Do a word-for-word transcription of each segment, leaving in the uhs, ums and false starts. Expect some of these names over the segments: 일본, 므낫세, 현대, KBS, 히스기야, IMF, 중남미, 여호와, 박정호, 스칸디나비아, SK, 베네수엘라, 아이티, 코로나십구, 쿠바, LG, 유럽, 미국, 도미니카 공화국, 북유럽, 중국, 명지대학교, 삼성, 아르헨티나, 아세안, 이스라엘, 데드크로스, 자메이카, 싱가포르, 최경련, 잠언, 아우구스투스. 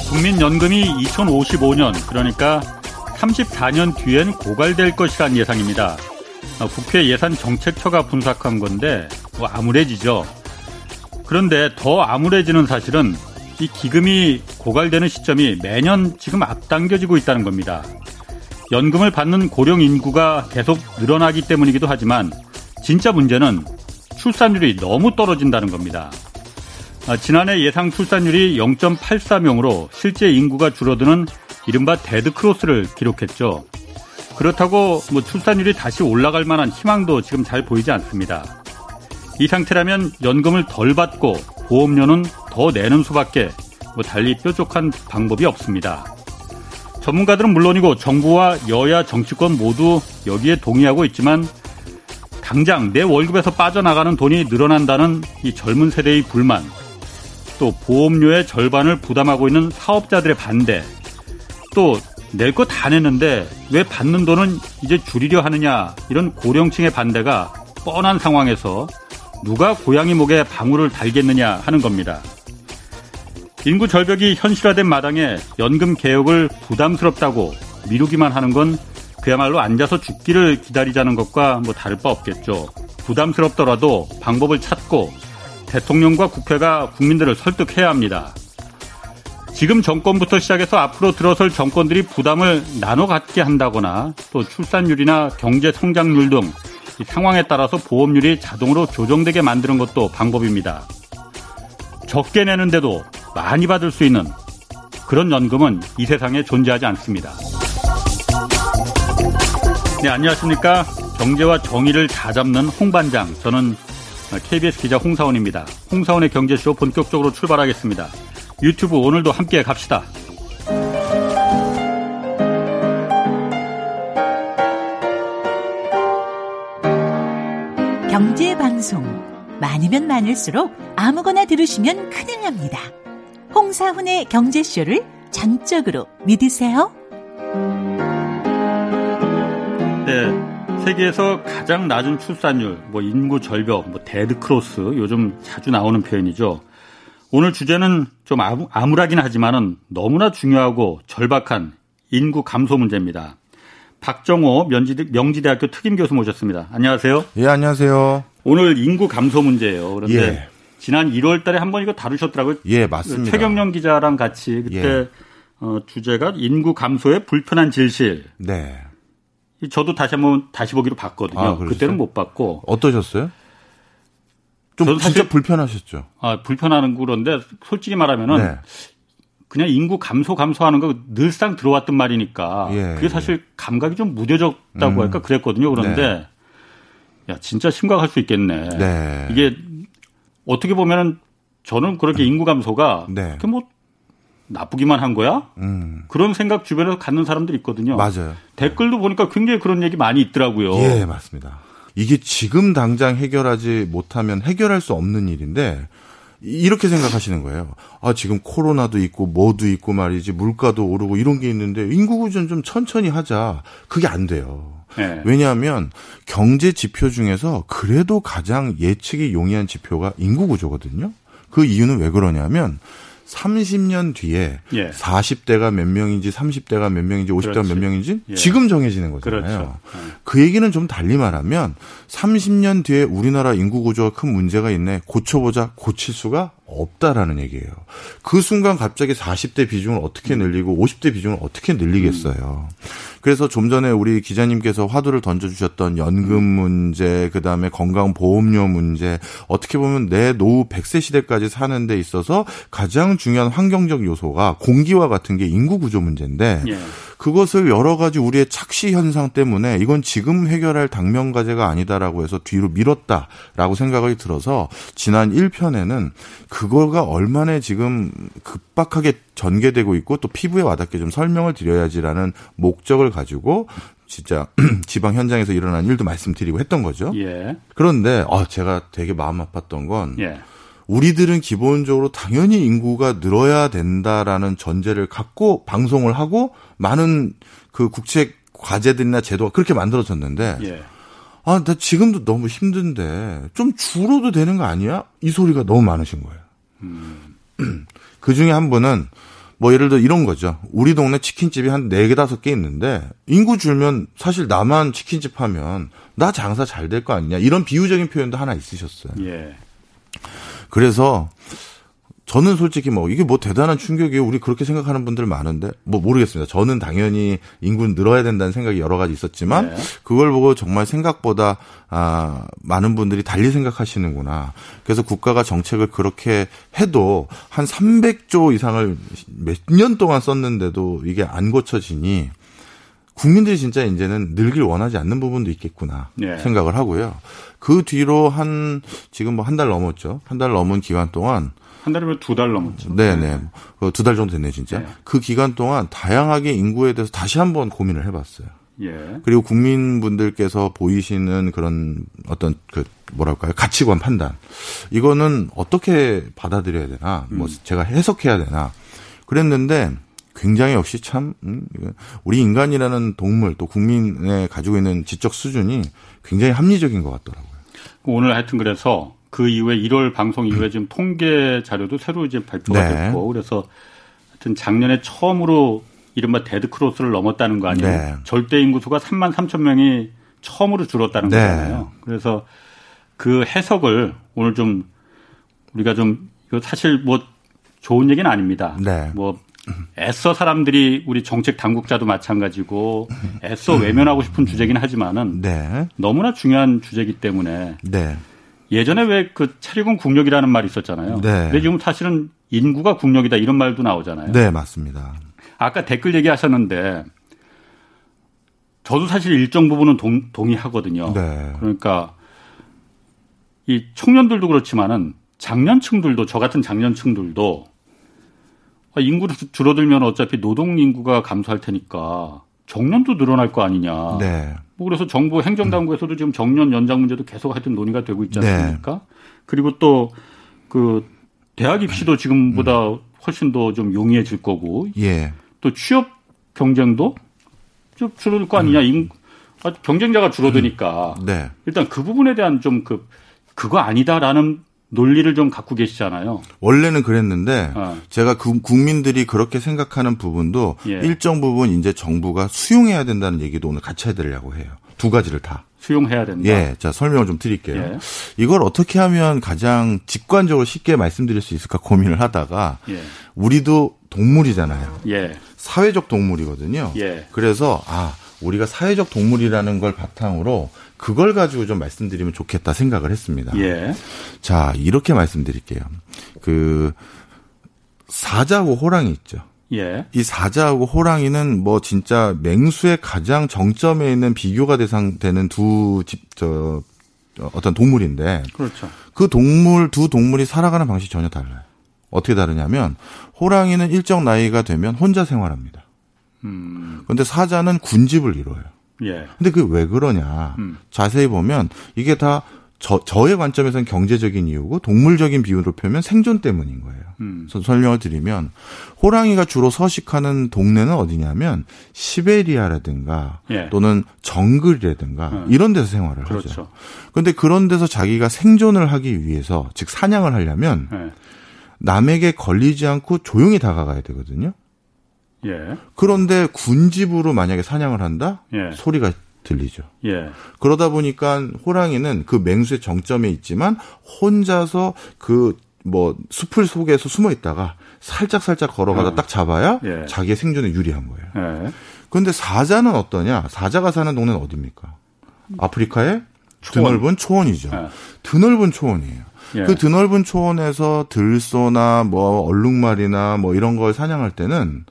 국민연금이 이천오십오 년 그러니까 삼십사 년 뒤엔 고갈될 것이란 예상입니다. 국회 예산정책처가 분석한 건데 뭐 암울해지죠. 그런데 더 암울해지는 사실은 이 기금이 고갈되는 시점이 매년 지금 앞당겨지고 있다는 겁니다. 연금을 받는 고령 인구가 계속 늘어나기 때문이기도 하지만 진짜 문제는 출산율이 너무 떨어진다는 겁니다. 지난해 예상 출산율이 영 점 팔사 명으로 실제 인구가 줄어드는 이른바 데드크로스를 기록했죠. 그렇다고 뭐 출산율이 다시 올라갈 만한 희망도 지금 잘 보이지 않습니다. 이 상태라면 연금을 덜 받고 보험료는 더 내는 수밖에 뭐 달리 뾰족한 방법이 없습니다. 전문가들은 물론이고 정부와 여야 정치권 모두 여기에 동의하고 있지만 당장 내 월급에서 빠져나가는 돈이 늘어난다는 이 젊은 세대의 불만, 또 보험료의 절반을 부담하고 있는 사업자들의 반대, 또 낼 거 다 냈는데 왜 받는 돈은 이제 줄이려 하느냐 이런 고령층의 반대가 뻔한 상황에서 누가 고양이 목에 방울을 달겠느냐 하는 겁니다. 인구 절벽이 현실화된 마당에 연금 개혁을 부담스럽다고 미루기만 하는 건 그야말로 앉아서 죽기를 기다리자는 것과 뭐 다를 바 없겠죠. 부담스럽더라도 방법을 찾고 대통령과 국회가 국민들을 설득해야 합니다. 지금 정권부터 시작해서 앞으로 들어설 정권들이 부담을 나눠 갖게 한다거나 또 출산율이나 경제 성장률 등 이 상황에 따라서 보험률이 자동으로 조정되게 만드는 것도 방법입니다. 적게 내는데도 많이 받을 수 있는 그런 연금은 이 세상에 존재하지 않습니다. 네, 안녕하십니까. 경제와 정의를 다 잡는 홍반장. 저는 케이비에스 기자 홍사원입니다. 홍사원의 경제쇼 본격적으로 출발하겠습니다. 유튜브 오늘도 함께 갑시다. 경제방송, 많으면 많을수록 아무거나 들으시면 큰일 납니다. 홍사훈의 경제쇼를 전적으로 믿으세요. 네, 세계에서 가장 낮은 출산율, 뭐 인구 절벽, 뭐 데드크로스, 요즘 자주 나오는 표현이죠. 오늘 주제는 좀 암울하긴 하지만은 너무나 중요하고 절박한 인구 감소 문제입니다. 박정호 명지대, 명지대학교 특임교수 모셨습니다. 안녕하세요. 예, 안녕하세요. 오늘 인구 감소 문제예요. 그런데 예. 지난 일월 달에 한번 이거 다루셨더라고요. 예, 맞습니다. 최경련 기자랑 같이 그때 예. 어, 주제가 인구 감소의 불편한 진실. 네. 저도 다시 한번 다시 보기로 봤거든요. 아, 그때는 못 봤고. 어떠셨어요? 좀 진짜 사실, 불편하셨죠. 아, 불편하는 그런데 솔직히 말하면은 네. 그냥 인구 감소 감소하는 거 늘상 들어왔던 말이니까 예, 그게 사실 예. 감각이 좀 무뎌졌다고 음, 할까 그랬거든요. 그런데 네. 야 진짜 심각할 수 있겠네. 네. 이게 어떻게 보면은 저는 그렇게 인구 감소가 네. 뭐 나쁘기만 한 거야? 음. 그런 생각 주변에서 갖는 사람들이 있거든요. 맞아요. 댓글도 보니까 굉장히 그런 얘기 많이 있더라고요. 예, 맞습니다. 이게 지금 당장 해결하지 못하면 해결할 수 없는 일인데 이렇게 생각하시는 거예요. 아, 지금 코로나도 있고 뭐도 있고 말이지 물가도 오르고 이런 게 있는데 인구 구조는 좀 천천히 하자. 그게 안 돼요. 네. 왜냐하면 경제 지표 중에서 그래도 가장 예측이 용이한 지표가 인구 구조거든요. 그 이유는 왜 그러냐면 삼십 년 뒤에 예. 사십 대가 몇 명인지 삼십 대가 몇 명인지 오십 대가 그렇지. 몇 명인지 예. 지금 정해지는 거잖아요. 그렇죠. 그 얘기는 좀 달리 말하면 삼십 년 뒤에 우리나라 인구 구조가 큰 문제가 있네. 고쳐보자. 고칠 수가 없다라는 얘기예요. 그 순간 갑자기 사십 대 비중을 어떻게 늘리고 오십 대 비중을 어떻게 늘리겠어요. 그래서 좀 전에 우리 기자님께서 화두를 던져주셨던 연금 문제, 그다음에 건강보험료 문제, 어떻게 보면 내 노후 백 세 시대까지 사는 데 있어서 가장 중요한 환경적 요소가 공기와 같은 게 인구 구조 문제인데 예. 그것을 여러 가지 우리의 착시 현상 때문에 이건 지금 해결할 당면 과제가 아니다라고 해서 뒤로 미뤘다라고 생각이 들어서 지난 일 편에는 그거가 얼마나 지금 급박하게 전개되고 있고 또 피부에 와닿게 좀 설명을 드려야지라는 목적을 가지고 진짜 지방 현장에서 일어난 일도 말씀드리고 했던 거죠. 예. 그런데 아, 제가 되게 마음 아팠던 건 예. 우리들은 기본적으로 당연히 인구가 늘어야 된다라는 전제를 갖고 방송을 하고 많은 그 국책 과제들이나 제도가 그렇게 만들어졌는데 예. 아, 나 지금도 너무 힘든데 좀 줄어도 되는 거 아니야? 이 소리가 너무 많으신 거예요. 음. 그중에 한 분은 뭐 예를 들어 이런 거죠. 우리 동네 치킨집이 한 네 개, 다섯 개 있는데 인구 줄면 사실 나만 치킨집 하면 나 장사 잘 될 거 아니냐. 이런 비유적인 표현도 하나 있으셨어요. 예. 그래서 저는 솔직히 뭐 이게 뭐 대단한 충격이에요. 우리 그렇게 생각하는 분들 많은데 뭐 모르겠습니다. 저는 당연히 인구는 늘어야 된다는 생각이 여러 가지 있었지만 네. 그걸 보고 정말 생각보다 아, 많은 분들이 달리 생각하시는구나. 그래서 국가가 정책을 그렇게 해도 한 삼백조 이상을 몇 년 동안 썼는데도 이게 안 고쳐지니 국민들이 진짜 이제는 늘길 원하지 않는 부분도 있겠구나 네. 생각을 하고요. 그 뒤로 한 지금 뭐 한 달 넘었죠. 한 달 넘은 기간 동안 한 달이면 두 달 넘었죠. 네네. 두 달 정도 됐네, 진짜. 네. 그 기간 동안 다양하게 인구에 대해서 다시 한번 고민을 해봤어요. 예. 그리고 국민분들께서 보이시는 그런 어떤 그 뭐랄까요? 가치관 판단. 이거는 어떻게 받아들여야 되나? 음. 뭐 제가 해석해야 되나? 그랬는데 굉장히 역시 참, 우리 인간이라는 동물 또 국민에 가지고 있는 지적 수준이 굉장히 합리적인 것 같더라고요. 오늘 하여튼 그래서 그 이후에 일월 방송 이후에 지금 통계 자료도 새로 이제 발표가 네. 됐고 그래서 하여튼 작년에 처음으로 이른바 데드크로스를 넘었다는 거 아니에요? 네. 절대 인구수가 삼만 삼천 명이 처음으로 줄었다는 네. 거잖아요. 그래서 그 해석을 오늘 좀 우리가 좀 이거 사실 뭐 좋은 얘기는 아닙니다. 네. 뭐 애써 사람들이 우리 정책 당국자도 마찬가지고 애써 외면하고 싶은 주제긴 하지만은 네. 너무나 중요한 주제이기 때문에 네. 예전에 왜 그 차리군 국력이라는 말이 있었잖아요. 네. 근데 지금 사실은 인구가 국력이다 이런 말도 나오잖아요. 네, 맞습니다. 아까 댓글 얘기하셨는데 저도 사실 일정 부분은 동, 동의하거든요. 네. 그러니까 이 청년들도 그렇지만은 장년층들도 저 같은 장년층들도 인구를 줄어들면 어차피 노동 인구가 감소할 테니까 정년도 늘어날 거 아니냐. 네. 뭐 그래서 정부 행정당국에서도 지금 정년 연장 문제도 계속 하여튼 논의가 되고 있지 않습니까? 네. 그리고 또 그 대학 입시도 지금보다 음. 훨씬 더 좀 용이해질 거고, 예. 또 취업 경쟁도 좀 줄어들 거 아니냐. 음. 경쟁자가 줄어드니까 음. 네. 일단 그 부분에 대한 좀 그 그거 아니다라는. 논리를 좀 갖고 계시잖아요. 원래는 그랬는데 어. 제가 그 국민들이 그렇게 생각하는 부분도 예. 일정 부분 이제 정부가 수용해야 된다는 얘기도 오늘 같이 해드리려고 해요. 두 가지를 다. 수용해야 된다. 예, 자 설명을 좀 드릴게요. 예. 이걸 어떻게 하면 가장 직관적으로 쉽게 말씀드릴 수 있을까 고민을 하다가 예. 우리도 동물이잖아요. 예. 사회적 동물이거든요. 예. 그래서 아 우리가 사회적 동물이라는 걸 바탕으로 그걸 가지고 좀 말씀드리면 좋겠다 생각을 했습니다. 예. 자, 이렇게 말씀드릴게요. 그 사자하고 호랑이 있죠. 예. 이 사자하고 호랑이는 뭐 진짜 맹수의 가장 정점에 있는 비교가 대상되는 두 집 저 어떤 동물인데. 그렇죠. 그 동물 두 동물이 살아가는 방식이 전혀 달라요. 어떻게 다르냐면 호랑이는 일정 나이가 되면 혼자 생활합니다. 음. 근데 사자는 군집을 이뤄요. 예. 근데 그게 왜 그러냐. 음. 자세히 보면 이게 다 저, 저의 관점에서는 경제적인 이유고 동물적인 비유로 표면 생존 때문인 거예요. 음. 설명을 드리면 호랑이가 주로 서식하는 동네는 어디냐면 시베리아라든가 예. 또는 정글이라든가 음. 이런 데서 생활을 그렇죠. 하죠. 그런데 그런 데서 자기가 생존을 하기 위해서 즉 사냥을 하려면 예. 남에게 걸리지 않고 조용히 다가가야 되거든요. 예. 그런데 군집으로 만약에 사냥을 한다? 예. 소리가 들리죠. 예. 그러다 보니까 호랑이는 그 맹수의 정점에 있지만 혼자서 그 뭐 숲을 속에서 숨어 있다가 살짝살짝 걸어가다 예. 딱 잡아야 예. 자기의 생존에 유리한 거예요. 예. 그런데 사자는 어떠냐? 사자가 사는 동네는 어디입니까? 아프리카의 초원. 드넓은 초원이죠. 예. 드넓은 초원이에요. 예. 그 드넓은 초원에서 들소나 뭐 얼룩말이나 뭐 이런 걸 사냥할 때는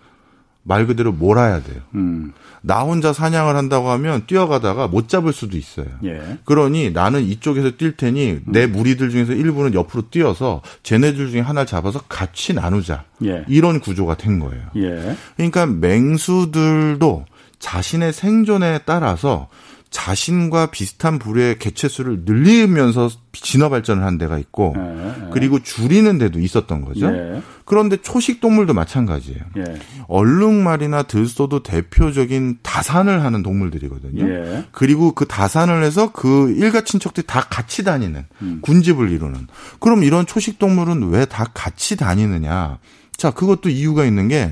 말 그대로 몰아야 돼요. 음. 나 혼자 사냥을 한다고 하면 뛰어가다가 못 잡을 수도 있어요. 예. 그러니 나는 이쪽에서 뛸 테니 음. 내 무리들 중에서 일부는 옆으로 뛰어서 쟤네들 중에 하나를 잡아서 같이 나누자. 예. 이런 구조가 된 거예요. 예. 그러니까 맹수들도 자신의 생존에 따라서 자신과 비슷한 부류의 개체수를 늘리면서 진화 발전을 한 데가 있고 예, 예. 그리고 줄이는 데도 있었던 거죠. 예. 그런데 초식동물도 마찬가지예요. 예. 얼룩말이나 들소도 대표적인 다산을 하는 동물들이거든요. 예. 그리고 그 다산을 해서 그 일가친척들이 다 같이 다니는 음. 군집을 이루는. 그럼 이런 초식동물은 왜 다 같이 다니느냐. 자, 그것도 이유가 있는 게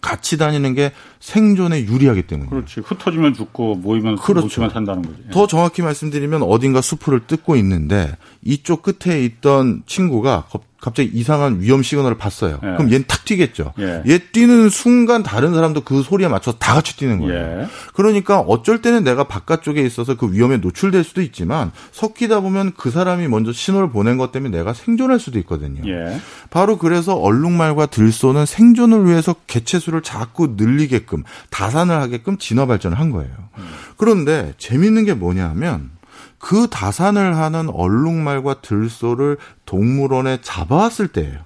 같이 다니는 게 생존에 유리하기 때문에. 그렇지. 흩어지면 죽고 모이면 그렇죠. 모이면 산다는 거지. 더 정확히 말씀드리면 어딘가 수풀을 뜯고 있는데 이쪽 끝에 있던 친구가 갑자기 이상한 위험 시그널을 봤어요. 예. 그럼 얘는 탁 뛰겠죠. 예. 얘 뛰는 순간 다른 사람도 그 소리에 맞춰서 다 같이 뛰는 거예요. 예. 그러니까 어쩔 때는 내가 바깥쪽에 있어서 그 위험에 노출될 수도 있지만 섞이다 보면 그 사람이 먼저 신호를 보낸 것 때문에 내가 생존할 수도 있거든요. 예. 바로 그래서 얼룩말과 들소는 생존을 위해서 개체수를 자꾸 늘리게끔 다산을 하게끔 진화 발전을 한 거예요. 음. 그런데 재밌는 게 뭐냐 하면 그 다산을 하는 얼룩말과 들소를 동물원에 잡아왔을 때예요.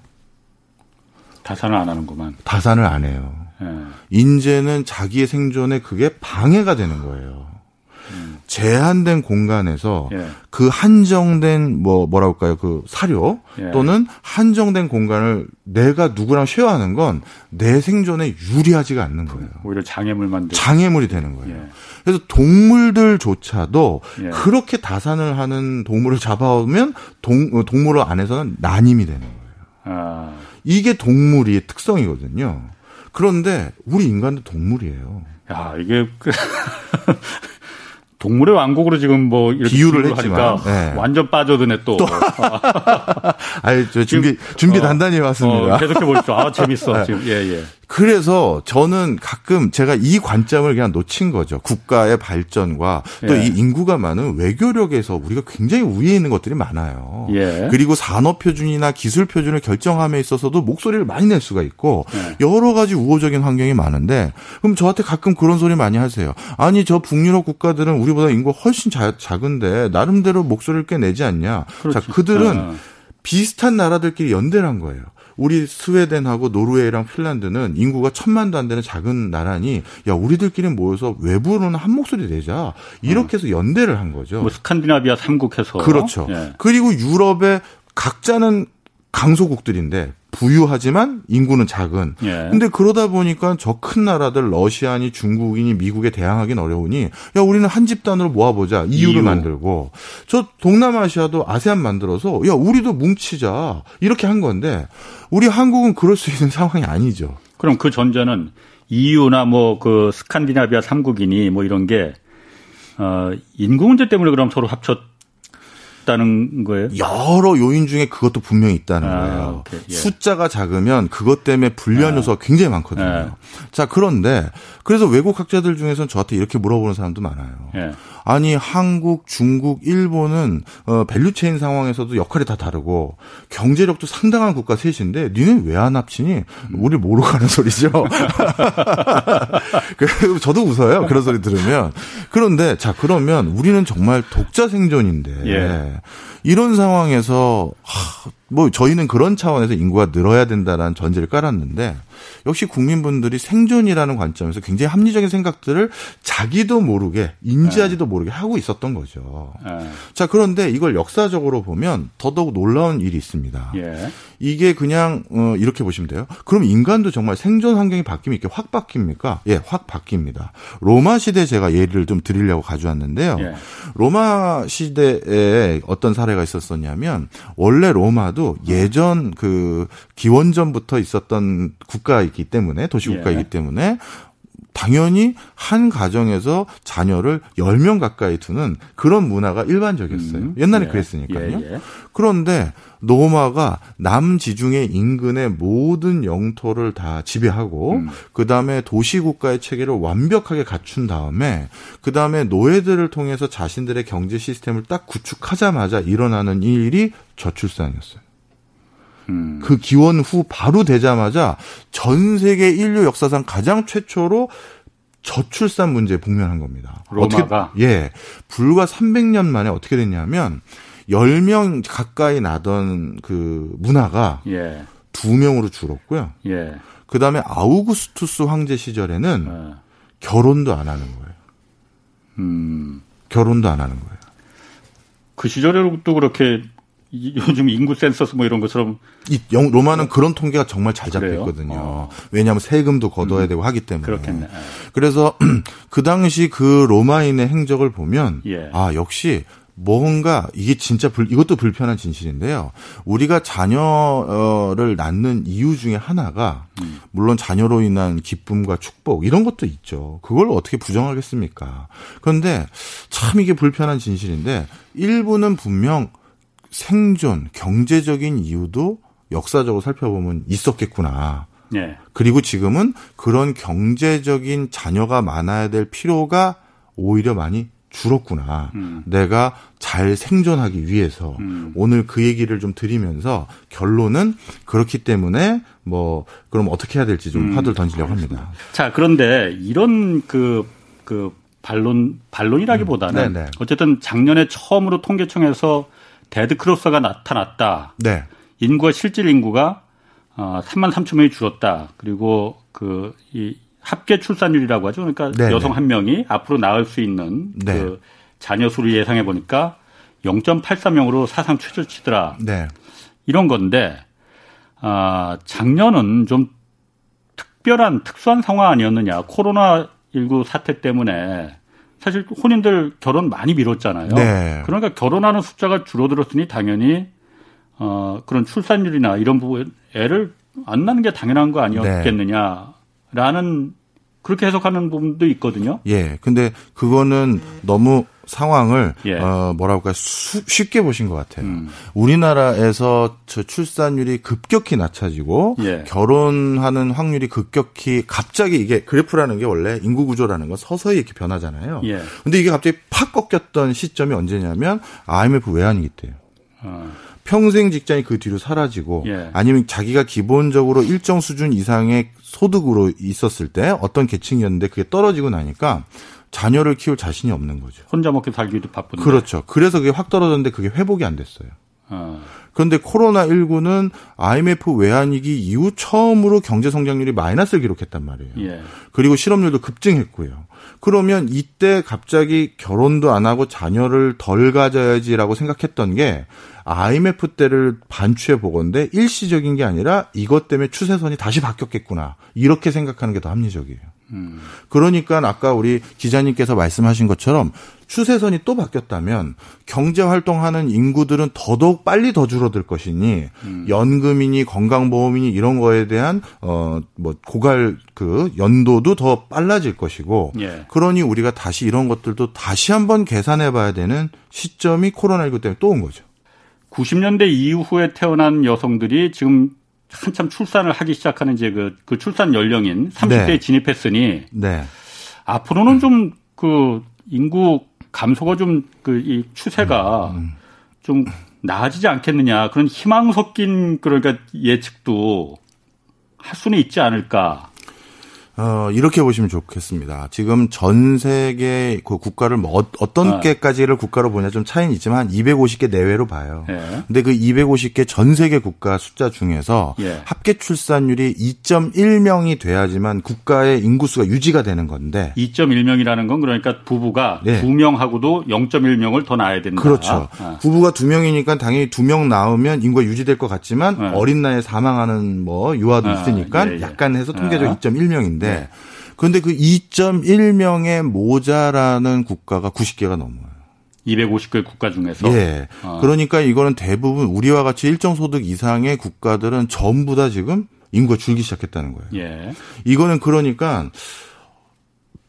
다산을 안 하는구만. 다산을 안 해요. 예. 인제는 자기의 생존에 그게 방해가 되는 거예요. 음. 제한된 공간에서 예. 그 한정된 뭐 뭐라 할까요? 그 사료 예. 또는 한정된 공간을 내가 누구랑 쉐어하는 건 내 생존에 유리하지가 않는 거예요. 오히려 장애물만 장애물이 되는 거예요. 예. 그래서 동물들조차도 예. 그렇게 다산을 하는 동물을 잡아오면 동, 동물원 안에서는 난임이 되는 거예요. 아. 이게 동물의 특성이거든요. 그런데 우리 인간도 동물이에요. 야, 이게 동물의 왕국으로 지금 뭐 이렇게 비유를 했지만 네. 완전 빠져드네 또. 또. 아니, 저 준비 지금, 준비 단단히 왔습니다. 어, 계속해 보십시오. 아, 재밌어 네. 지금. 예, 예. 그래서 저는 가끔 제가 이 관점을 그냥 놓친 거죠. 국가의 발전과 또 이 예. 인구가 많은 외교력에서 우리가 굉장히 우위에 있는 것들이 많아요. 예. 그리고 산업 표준이나 기술 표준을 결정함에 있어서도 목소리를 많이 낼 수가 있고 예. 여러 가지 우호적인 환경이 많은데 그럼 저한테 가끔 그런 소리 많이 하세요. 아니 저 북유럽 국가들은 우리보다 인구가 훨씬 자, 작은데 나름대로 목소리를 꽤 내지 않냐. 그렇지. 자, 그들은 아. 비슷한 나라들끼리 연대를 한 거예요. 우리 스웨덴하고 노르웨이랑 핀란드는 인구가 천만도 안 되는 작은 나라니 야 우리들끼리 모여서 외부로는 한 목소리 내자 이렇게 해서 연대를 한 거죠. 뭐 스칸디나비아 삼국해서. 그렇죠. 예. 그리고 유럽의 각자는 강소국들인데 부유하지만 인구는 작은. 그런데 예. 그러다 보니까 저 큰 나라들 러시아니 중국이니 미국에 대항하기는 어려우니 야 우리는 한 집단으로 모아보자. 이유를 이유. 만들고. 저 동남아시아도 아세안 만들어서 야 우리도 뭉치자. 이렇게 한 건데 우리 한국은 그럴 수 있는 상황이 아니죠. 그럼 그 전제는 이유나 뭐 그 스칸디나비아 삼국이니 뭐 이런 게 어, 인구 문제 때문에 그럼 서로 합쳐 다는 거예요? 여러 요인 중에 그것도 분명히 있다는 아, 거예요. 예. 숫자가 작으면 그것 때문에 불리한 아, 요소가 굉장히 많거든요. 예. 자, 그런데 그래서 외국 학자들 중에서는 저한테 이렇게 물어보는 사람도 많아요. 예. 아니 한국, 중국, 일본은 어, 밸류체인 상황에서도 역할이 다 다르고 경제력도 상당한 국가 셋인데 니네 왜 안 합치니? 우리 모르고 하는 소리죠. 그래서 저도 웃어요. 그런 소리 들으면. 그런데 자 그러면 우리는 정말 독자 생존인데 예. 이런 상황에서 하, 뭐 저희는 그런 차원에서 인구가 늘어야 된다라는 전제를 깔았는데 역시 국민분들이 생존이라는 관점에서 굉장히 합리적인 생각들을 자기도 모르게 인지하지도 모르게 하고 있었던 거죠. 에. 자 그런데 이걸 역사적으로 보면 더더욱 놀라운 일이 있습니다. 예. 이게 그냥 어, 이렇게 보시면 돼요. 그럼 인간도 정말 생존 환경이 바뀌면 이렇게 확 바뀝니까? 예, 확 바뀝니다. 로마 시대 제가 예를 좀 드리려고 가져왔는데요. 예. 로마 시대에 어떤 사례가 있었었냐면 원래 로마도 예전 그 기원전부터 있었던 국가이기 때문에 도시국가이기 예. 때문에 당연히 한 가정에서 자녀를 열 명 가까이 두는 그런 문화가 일반적이었어요. 음, 옛날에 예, 그랬으니까요. 예, 예. 그런데 로마가 남지중해 인근의 모든 영토를 다 지배하고 음. 그다음에 도시국가의 체계를 완벽하게 갖춘 다음에 그다음에 노예들을 통해서 자신들의 경제 시스템을 딱 구축하자마자 일어나는 일이 저출산이었어요. 음. 그 기원 후 바로 되자마자 전 세계 인류 역사상 가장 최초로 저출산 문제에 직면한 겁니다. 로마가? 어떻게, 예. 불과 삼백 년 만에 어떻게 됐냐면 열 명 가까이 나던 그 문화가 예. 두 명으로 줄었고요. 예. 그 다음에 아우구스투스 황제 시절에는 예. 결혼도 안 하는 거예요. 음. 결혼도 안 하는 거예요. 그 시절에도 그렇게 요즘 인구 센서스 뭐 이런 것처럼 이 로마는 그런 통계가 정말 잘 잡혔거든요. 어. 왜냐하면 세금도 걷어야 음, 되고 하기 때문에. 그렇겠네. 그래서 그 당시 그 로마인의 행적을 보면 예. 아 역시 뭔가 이게 진짜 불, 이것도 불편한 진실인데요. 우리가 자녀를 낳는 이유 중에 하나가 물론 자녀로 인한 기쁨과 축복 이런 것도 있죠. 그걸 어떻게 부정하겠습니까? 그런데 참 이게 불편한 진실인데 일부는 분명 생존, 경제적인 이유도 역사적으로 살펴보면 있었겠구나. 네. 그리고 지금은 그런 경제적인 자녀가 많아야 될 필요가 오히려 많이 줄었구나. 음. 내가 잘 생존하기 위해서 음. 오늘 그 얘기를 좀 드리면서 결론은 그렇기 때문에 뭐 그럼 어떻게 해야 될지 좀 화두를 음. 던지려고 알겠습니다. 합니다. 자, 그런데 이런 그, 그 반론, 반론이라기보다는 음. 어쨌든 작년에 처음으로 통계청에서 데드크로스가 나타났다. 네. 인구가 실질 인구가 삼만 삼천 명이 줄었다. 그리고 그 이 합계 출산율이라고 하죠. 그러니까 네네. 여성 한 명이 앞으로 낳을 수 있는 네. 그 자녀 수를 예상해 보니까 영 점 팔삼 명으로 사상 최저치더라. 네. 이런 건데 아, 작년은 좀 특별한 특수한 상황 아니었느냐. 코로나십구 사태 때문에 사실 혼인들 결혼 많이 미뤘잖아요. 네. 그러니까 결혼하는 숫자가 줄어들었으니 당연히 어, 그런 출산율이나 이런 부분 애를 안 낳는 게 당연한 거 아니었겠느냐. 네. 라는 그렇게 해석하는 부분도 있거든요. 예, 근데 그거는 너무 상황을 예. 어, 뭐라고 할까 수, 쉽게 보신 것 같아요. 음. 우리나라에서 저 출산율이 급격히 낮아지고 예. 결혼하는 확률이 급격히 갑자기 이게 그래프라는 게 원래 인구 구조라는 건 서서히 이렇게 변하잖아요. 예. 근데 이게 갑자기 팍 꺾였던 시점이 언제냐면 아이엠에프 외환위기 때요. 어. 평생 직장이 그 뒤로 사라지고 예. 아니면 자기가 기본적으로 일정 수준 이상의 소득으로 있었을 때 어떤 계층이었는데 그게 떨어지고 나니까 자녀를 키울 자신이 없는 거죠. 혼자 먹고 살기도 바쁜데. 그렇죠. 그래서 그게 확 떨어졌는데 그게 회복이 안 됐어요. 아. 그런데 코로나십구는 아이엠에프 외환위기 이후 처음으로 경제성장률이 마이너스를 기록했단 말이에요. 예. 그리고 실업률도 급증했고요. 그러면 이때 갑자기 결혼도 안 하고 자녀를 덜 가져야지라고 생각했던 게 아이엠에프 때를 반추해 보건데 일시적인 게 아니라 이것 때문에 추세선이 다시 바뀌었겠구나. 이렇게 생각하는 게 더 합리적이에요. 음. 그러니까 아까 우리 기자님께서 말씀하신 것처럼 추세선이 또 바뀌었다면 경제활동하는 인구들은 더더욱 빨리 더 줄어들 것이니 음. 연금이니 건강보험이니 이런 거에 대한 어, 뭐 고갈 그 연도도 더 빨라질 것이고 예. 그러니 우리가 다시 이런 것들도 다시 한번 계산해봐야 되는 시점이 코로나십구 때문에 또 온 거죠. 구십 년대 이후에 태어난 여성들이 지금 한참 출산을 하기 시작하는 이제 그, 그 출산 연령인 삼십 대에 네. 진입했으니 네. 앞으로는 좀 그 인구 감소가 좀 그 이 추세가 음, 음. 좀 나아지지 않겠느냐 그런 희망 섞인 그러니까 예측도 할 수는 있지 않을까. 어, 이렇게 보시면 좋겠습니다. 지금 전 세계 그 국가를 뭐 어떤 아. 개까지를 국가로 보냐 좀 차이는 있지만 이백오십 개 내외로 봐요. 예. 근데 그 이백오십 개 전 세계 국가 숫자 중에서 예. 합계 출산율이 이 점 일 명이 돼야지만 국가의 인구수가 유지가 되는 건데 이 점 일 명이라는 건 그러니까 부부가 예. 두 명하고도 영 점 일 명을 더 낳아야 된다. 그렇죠. 아. 부부가 두 명이니까 당연히 두 명 낳으면 인구가 유지될 것 같지만 예. 어린 나이에 사망하는 뭐 유아도 아. 있으니까 예, 예. 약간 해서 통계적 아. 이 점 일 명인데 네. 그런데 그 이 점 일 명의 모자라는 국가가 구십 개가 넘어요. 이백오십 개 국가 중에서? 예. 아. 그러니까 이거는 대부분 우리와 같이 일정 소득 이상의 국가들은 전부 다 지금 인구가 줄기 시작했다는 거예요. 예. 이거는 그러니까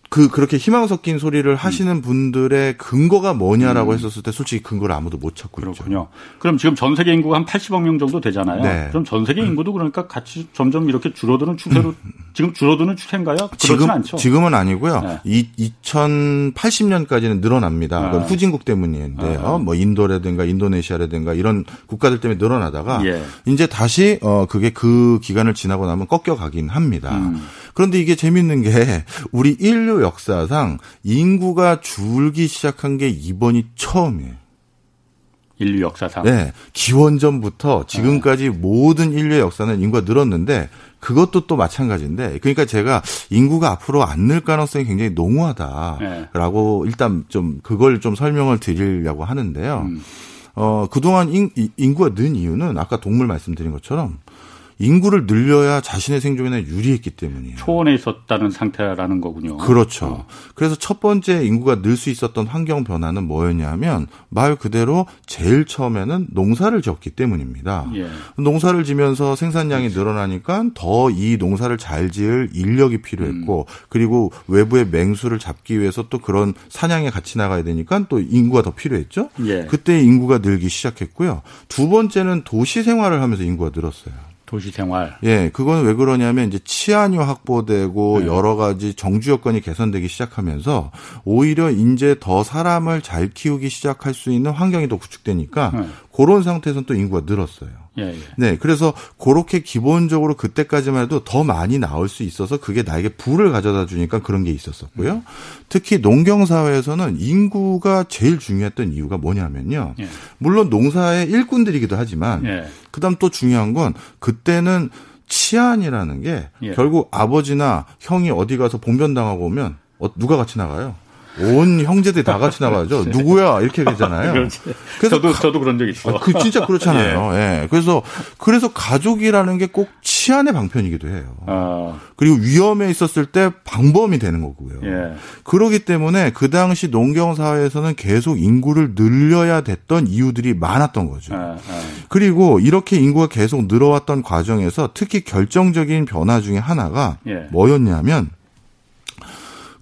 그 그렇게 희망 섞인 소리를 하시는 음. 분들의 근거가 뭐냐라고 음. 했었을 때 솔직히 근거를 아무도 못 찾고 그렇군요. 있죠. 그렇군요. 그럼 지금 전 세계 인구가 한 팔십억 명 정도 되잖아요. 네. 그럼 전 세계 음. 인구도 그러니까 같이 점점 이렇게 줄어드는 추세로 음. 지금 줄어드는 추세인가요? 그렇진 지금, 않죠. 지금은 아니고요. 네. 이, 이천팔십 년까지는 늘어납니다. 네. 그건 후진국 때문인데요. 네. 뭐 인도라든가 인도네시아라든가 이런 국가들 때문에 늘어나다가 예. 이제 다시 어 그게 그 기간을 지나고 나면 꺾여가긴 합니다. 음. 그런데 이게 재밌는 게 우리 인류 역사상 인구가 줄기 시작한 게 이번이 처음이에요. 인류 역사상. 네. 기원전부터 지금까지 아. 모든 인류의 역사는 인구가 늘었는데 그것도 또 마찬가지인데 그러니까 제가 인구가 앞으로 안 늘 가능성이 굉장히 농후하다라고 네. 일단 좀 그걸 좀 설명을 드리려고 하는데요. 음. 어, 그동안 인, 인구가 는 이유는 아까 동물 말씀드린 것처럼 인구를 늘려야 자신의 생존에는 유리했기 때문이에요. 초원에 있었다는 상태라는 거군요. 그렇죠. 어. 그래서 첫 번째 인구가 늘 수 있었던 환경 변화는 뭐였냐면 말 그대로 제일 처음에는 농사를 지었기 때문입니다. 예. 농사를 지면서 생산량이 그렇죠. 늘어나니까 더 이 농사를 잘 지을 인력이 필요했고 음. 그리고 외부의 맹수를 잡기 위해서 또 그런 사냥에 같이 나가야 되니까 또 인구가 더 필요했죠. 예. 그때 인구가 늘기 시작했고요. 두 번째는 도시 생활을 하면서 인구가 늘었어요. 도시 생활. 예, 그건 왜 그러냐면 이제 치안이 확보되고 네. 여러 가지 정주 여건이 개선되기 시작하면서 오히려 이제 더 사람을 잘 키우기 시작할 수 있는 환경이 더 구축되니까 네. 그런 상태에서는 또 인구가 늘었어요. 예, 예. 네, 그래서 그렇게 기본적으로 그때까지만 해도 더 많이 나올 수 있어서 그게 나에게 부를 가져다 주니까 그런 게 있었었고요. 음. 특히 농경사회에서는 인구가 제일 중요했던 이유가 뭐냐면요. 예. 물론 농사의 일꾼들이기도 하지만 예. 그다음 또 중요한 건 그때는 치안이라는 게 예. 결국 아버지나 형이 어디 가서 봉변당하고 오면 누가 같이 나가요? 온 형제들이 다 같이 나가죠. 누구야 이렇게 되잖아요. 그렇지. 그래서 저도 저도 그런 적 있어. 아, 그 진짜 그렇잖아요. 예. 예. 그래서 그래서 가족이라는 게 꼭 치안의 방편이기도 해요. 아. 그리고 위험에 있었을 때 방범이 되는 거고요. 예. 그러기 때문에 그 당시 농경 사회에서는 계속 인구를 늘려야 됐던 이유들이 많았던 거죠. 아, 아. 그리고 이렇게 인구가 계속 늘어왔던 과정에서 특히 결정적인 변화 중에 하나가 예. 뭐였냐면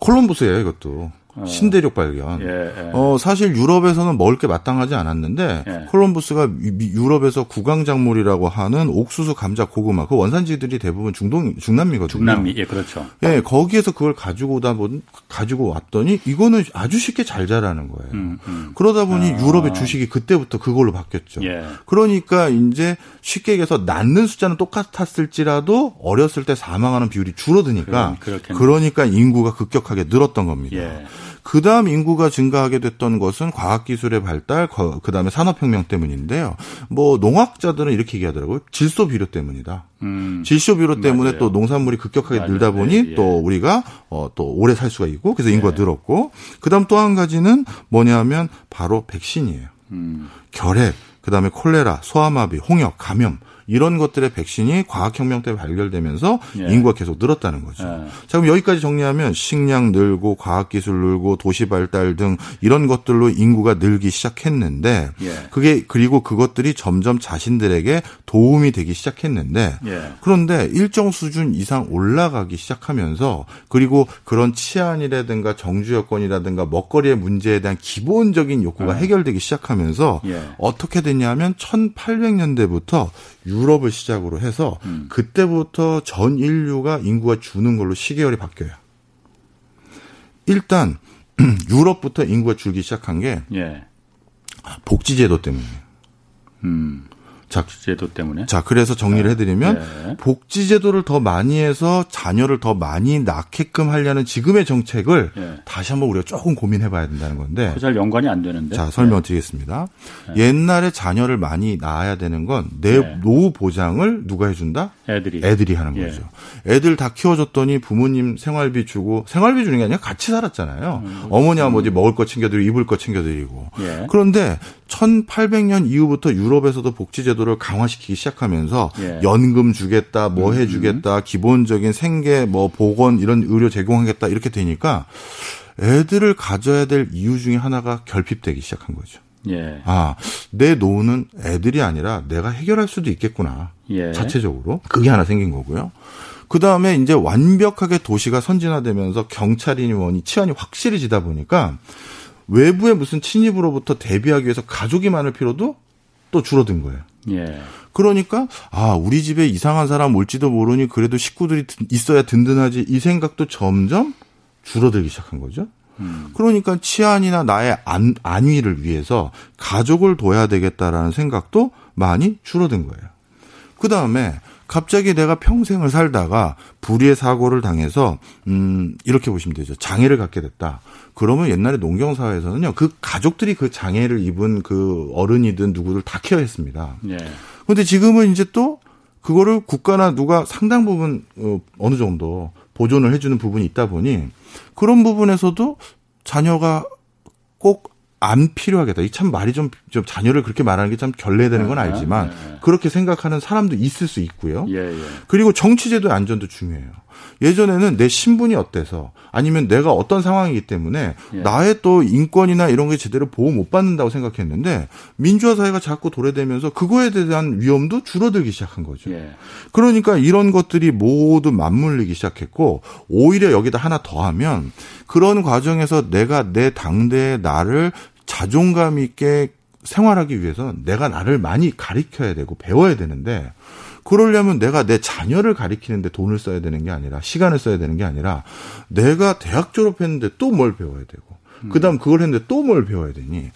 콜럼버스예요, 이것도. 신대륙 발견. 예, 예. 어, 사실 유럽에서는 먹을 게 마땅하지 않았는데 예. 콜럼버스가 유럽에서 구강작물이라고 하는 옥수수, 감자, 고구마 그 원산지들이 대부분 중동 중남미거든요. 중남미, 예, 그렇죠. 예, 거기에서 그걸 가지고 오다 보 가지고 왔더니 이거는 아주 쉽게 잘 자라는 거예요. 음, 음. 그러다 보니 아. 유럽의 주식이 그때부터 그걸로 바뀌었죠. 예. 그러니까 이제 쉽게 얘기해서 낳는 숫자는 똑같았을지라도 어렸을 때 사망하는 비율이 줄어드니까 그럼, 그러니까 인구가 급격하게 늘었던 겁니다. 예. 그 다음 인구가 증가하게 됐던 것은 과학기술의 발달, 그 다음에 산업혁명 때문인데요. 뭐, 농학자들은 이렇게 얘기하더라고요. 질소비료 때문이다. 음, 질소비료 때문에 맞아요. 또 농산물이 급격하게 맞아요. 늘다 보니 예. 또 우리가, 어, 또 오래 살 수가 있고, 그래서 인구가 예. 늘었고, 그 다음 또 한 가지는 뭐냐면 바로 백신이에요. 음. 결핵, 그 다음에 콜레라, 소아마비, 홍역, 감염. 이런 것들의 백신이 과학혁명 때 발견되면서 예. 인구가 계속 늘었다는 거죠. 예. 자, 그럼 여기까지 정리하면 식량 늘고 과학기술 늘고 도시 발달 등 이런 것들로 인구가 늘기 시작했는데 예. 그게 그리고 그것들이 점점 자신들에게 도움이 되기 시작했는데 예. 그런데 일정 수준 이상 올라가기 시작하면서 그리고 그런 치안이라든가 정주 여건이라든가 먹거리의 문제에 대한 기본적인 욕구가 예. 해결되기 시작하면서 예. 어떻게 됐냐면 천팔백 년대부터 유럽을 시작으로 해서 음. 그때부터 전 인류가 인구가 주는 걸로 시계열이 바뀌어요. 일단 유럽부터 인구가 줄기 시작한 게 예. 복지제도 때문이에요. 음. 자, 복지제도 때문에. 자, 그래서 정리를 해드리면 예. 복지제도를 더 많이 해서 자녀를 더 많이 낳게끔 하려는 지금의 정책을 예. 다시 한번 우리가 조금 고민해봐야 된다는 건데. 그 잘 연관이 안 되는데. 자, 설명드리겠습니다. 예. 옛날에 자녀를 많이 낳아야 되는 건 내 예. 노후 보장을 누가 해준다? 애들이. 애들이 하는 거죠. 예. 애들 다 키워줬더니 부모님 생활비 주고 생활비 주는 게 아니라 같이 살았잖아요. 음, 어머니 아버지 음. 먹을 거 챙겨드리고 입을 거 챙겨드리고. 예. 그런데 천팔백 년 이후부터 유럽에서도 복지제도 를 강화시키기 시작하면서 예. 연금 주겠다, 뭐 해 주겠다, 기본적인 생계, 뭐 보건 이런 의료 제공하겠다 이렇게 되니까 애들을 가져야 될 이유 중에 하나가 결핍되기 시작한 거죠. 예. 아, 내 노후는 애들이 아니라 내가 해결할 수도 있겠구나. 예. 자체적으로 그게 하나 생긴 거고요. 그 다음에 이제 완벽하게 도시가 선진화되면서 경찰인원이 치안이 확실히 지다 보니까 외부의 무슨 침입으로부터 대비하기 위해서 가족이 많을 필요도 또 줄어든 거예요. 예. 그러니까 아 우리 집에 이상한 사람 올지도 모르니 그래도 식구들이 있어야 든든하지 이 생각도 점점 줄어들기 시작한 거죠. 음. 그러니까 치안이나 나의 안, 안위를 위해서 가족을 둬야 되겠다라는 생각도 많이 줄어든 거예요. 그다음에 갑자기 내가 평생을 살다가 불의의 사고를 당해서 음 이렇게 보시면 되죠. 장애를 갖게 됐다. 그러면 옛날에 농경 사회에서는요. 그 가족들이 그 장애를 입은 그 어른이든 누구들 다 케어했습니다. 예. 그런데 지금은 이제 또 그거를 국가나 누가 상당 부분 어느 정도 보존을 해주는 부분이 있다 보니 그런 부분에서도 자녀가 꼭 안 필요하겠다. 이 참 말이 좀, 좀 자녀를 그렇게 말하는 게 참 결례되는 건 알지만 네. 그렇게 생각하는 사람도 있을 수 있고요. 예, 예. 그리고 정치제도의 안전도 중요해요. 예전에는 내 신분이 어때서 아니면 내가 어떤 상황이기 때문에 예. 나의 또 인권이나 이런 게 제대로 보호 못 받는다고 생각했는데 민주화 사회가 자꾸 도래되면서 그거에 대한 위험도 줄어들기 시작한 거죠. 예. 그러니까 이런 것들이 모두 맞물리기 시작했고 오히려 여기다 하나 더하면 그런 과정에서 내가 내 당대의 나를 자존감 있게 생활하기 위해서는 내가 나를 많이 가르쳐야 되고 배워야 되는데 그러려면 내가 내 자녀를 가리키는데 돈을 써야 되는 게 아니라 시간을 써야 되는 게 아니라 내가 대학 졸업했는데 또 뭘 배워야 되고 음. 그다음 그걸 했는데 또 뭘 배워야 되니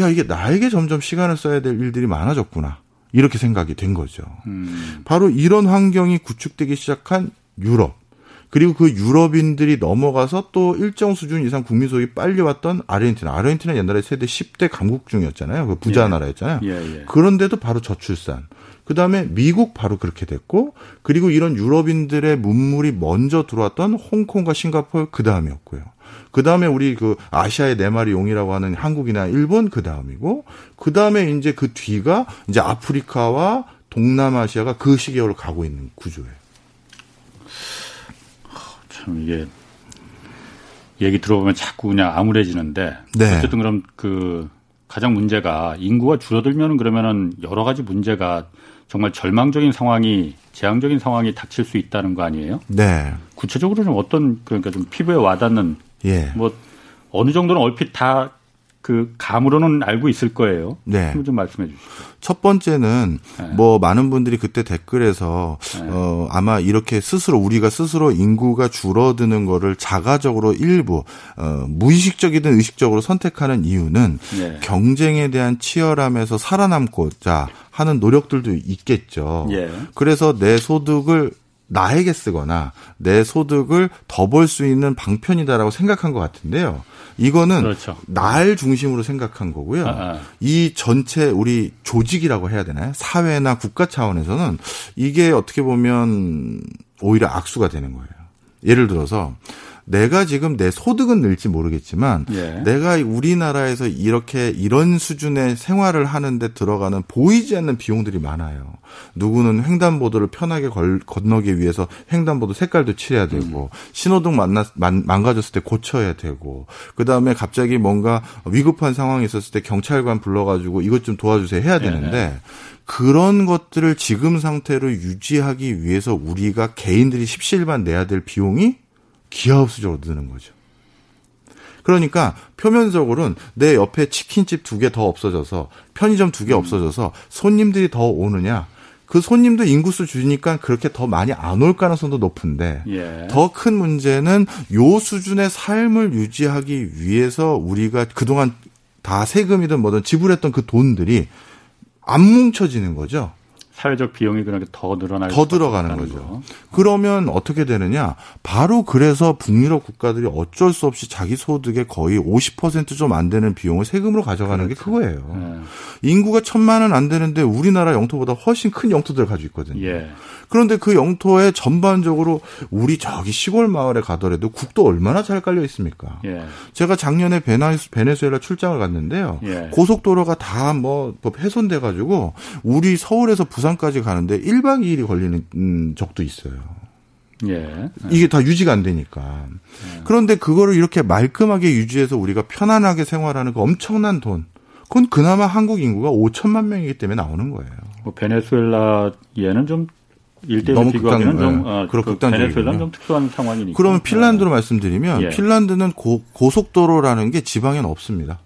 야 이게 나에게 점점 시간을 써야 될 일들이 많아졌구나 이렇게 생각이 된 거죠. 음. 바로 이런 환경이 구축되기 시작한 유럽 그리고 그 유럽인들이 넘어가서 또 일정 수준 이상 국민 소득이 빨리 왔던 아르헨티나. 아르헨티나 옛날에 세계 십 대 강국 중이었잖아요. 그 부자 예. 나라였잖아요. 예, 예. 그런데도 바로 저출산. 그다음에 미국 바로 그렇게 됐고 그리고 이런 유럽인들의 문물이 먼저 들어왔던 홍콩과 싱가포르 그다음이었고요. 그다음에 우리 그 아시아의 네 마리 용이라고 하는 한국이나 일본 그다음이고 그다음에 이제 그 뒤가 이제 아프리카와 동남아시아가 그 시기로 가고 있는 구조예요. 참 이게 얘기 들어보면 자꾸 그냥 암울해지는데 네. 어쨌든 그럼 그 가장 문제가 인구가 줄어들면은 그러면은 여러 가지 문제가 정말 절망적인 상황이 재앙적인 상황이 닥칠 수 있다는 거 아니에요? 네. 구체적으로 좀 어떤 그러니까 좀 피부에 와닿는 예. 뭐 어느 정도는 얼핏 다 그 감으로는 알고 있을 거예요. 네. 좀 말씀해 주시죠. 첫 번째는 네. 뭐 많은 분들이 그때 댓글에서 네. 어 아마 이렇게 스스로 우리가 스스로 인구가 줄어드는 거를 자가적으로 일부 어 무의식적이든 의식적으로 선택하는 이유는 네. 경쟁에 대한 치열함에서 살아남고자 하는 노력들도 있겠죠. 네. 그래서 내 소득을 나에게 쓰거나 내 소득을 더 벌 수 있는 방편이다라고 생각한 것 같은데요. 이거는 그렇죠. 날 중심으로 생각한 거고요. 아, 아. 이 전체 우리 조직이라고 해야 되나요? 사회나 국가 차원에서는 이게 어떻게 보면 오히려 악수가 되는 거예요. 예를 들어서 내가 지금 내 소득은 늘지 모르겠지만 예. 내가 우리나라에서 이렇게 이런 수준의 생활을 하는데 들어가는 보이지 않는 비용들이 많아요. 누구는 횡단보도를 편하게 걸, 건너기 위해서 횡단보도 색깔도 칠해야 되고 신호등 만나, 만, 망가졌을 때 고쳐야 되고 그다음에 갑자기 뭔가 위급한 상황이 있었을 때 경찰관 불러가지고 이것 좀 도와주세요 해야 되는데 예. 그런 것들을 지금 상태로 유지하기 위해서 우리가 개인들이 십시일반 내야 될 비용이 기하급수적으로 드는 거죠. 그러니까 표면적으로는 내 옆에 치킨집 두 개 더 없어져서 편의점 두 개 없어져서 손님들이 더 오느냐. 그 손님도 인구수 줄이니까 그렇게 더 많이 안 올 가능성도 높은데 예. 더 큰 문제는 요 수준의 삶을 유지하기 위해서 우리가 그동안 다 세금이든 뭐든 지불했던 그 돈들이 안 뭉쳐지는 거죠. 사회적 비용이 그렇게 더 늘어날 더 들어가는 거죠. 거. 그러면 어떻게 되느냐? 바로 그래서 북유럽 국가들이 어쩔 수 없이 자기 소득의 거의 오십 퍼센트 좀 안 되는 비용을 세금으로 가져가는 그렇죠. 게 그거예요. 네. 인구가 천만 원 안 되는데 우리나라 영토보다 훨씬 큰 영토들을 가지고 있거든요. 예. 그런데 그 영토에 전반적으로 우리 저기 시골 마을에 가더라도 국도 얼마나 잘 깔려 있습니까? 예. 제가 작년에 베네수엘라 출장을 갔는데요. 예. 고속도로가 다 뭐 훼손돼 가지고 우리 서울에서 부산 까지 가는데 일박 이일이 걸리는 적도 있어요. 예. 이게 다 유지가 안 되니까. 예. 그런데 그거를 이렇게 말끔하게 유지해서 우리가 편안하게 생활하는 그 엄청난 돈. 그건 그나마 한국 인구가 오천만 명이기 때문에 나오는 거예요. 뭐 베네수엘라 얘는 좀 너무 극단적인 좀, 아, 그렇게 베네수엘라는 좀 특수한 상황이니까. 그러면 핀란드로 말씀드리면 예. 핀란드는 고, 고속도로라는 게 지방에는 없습니다.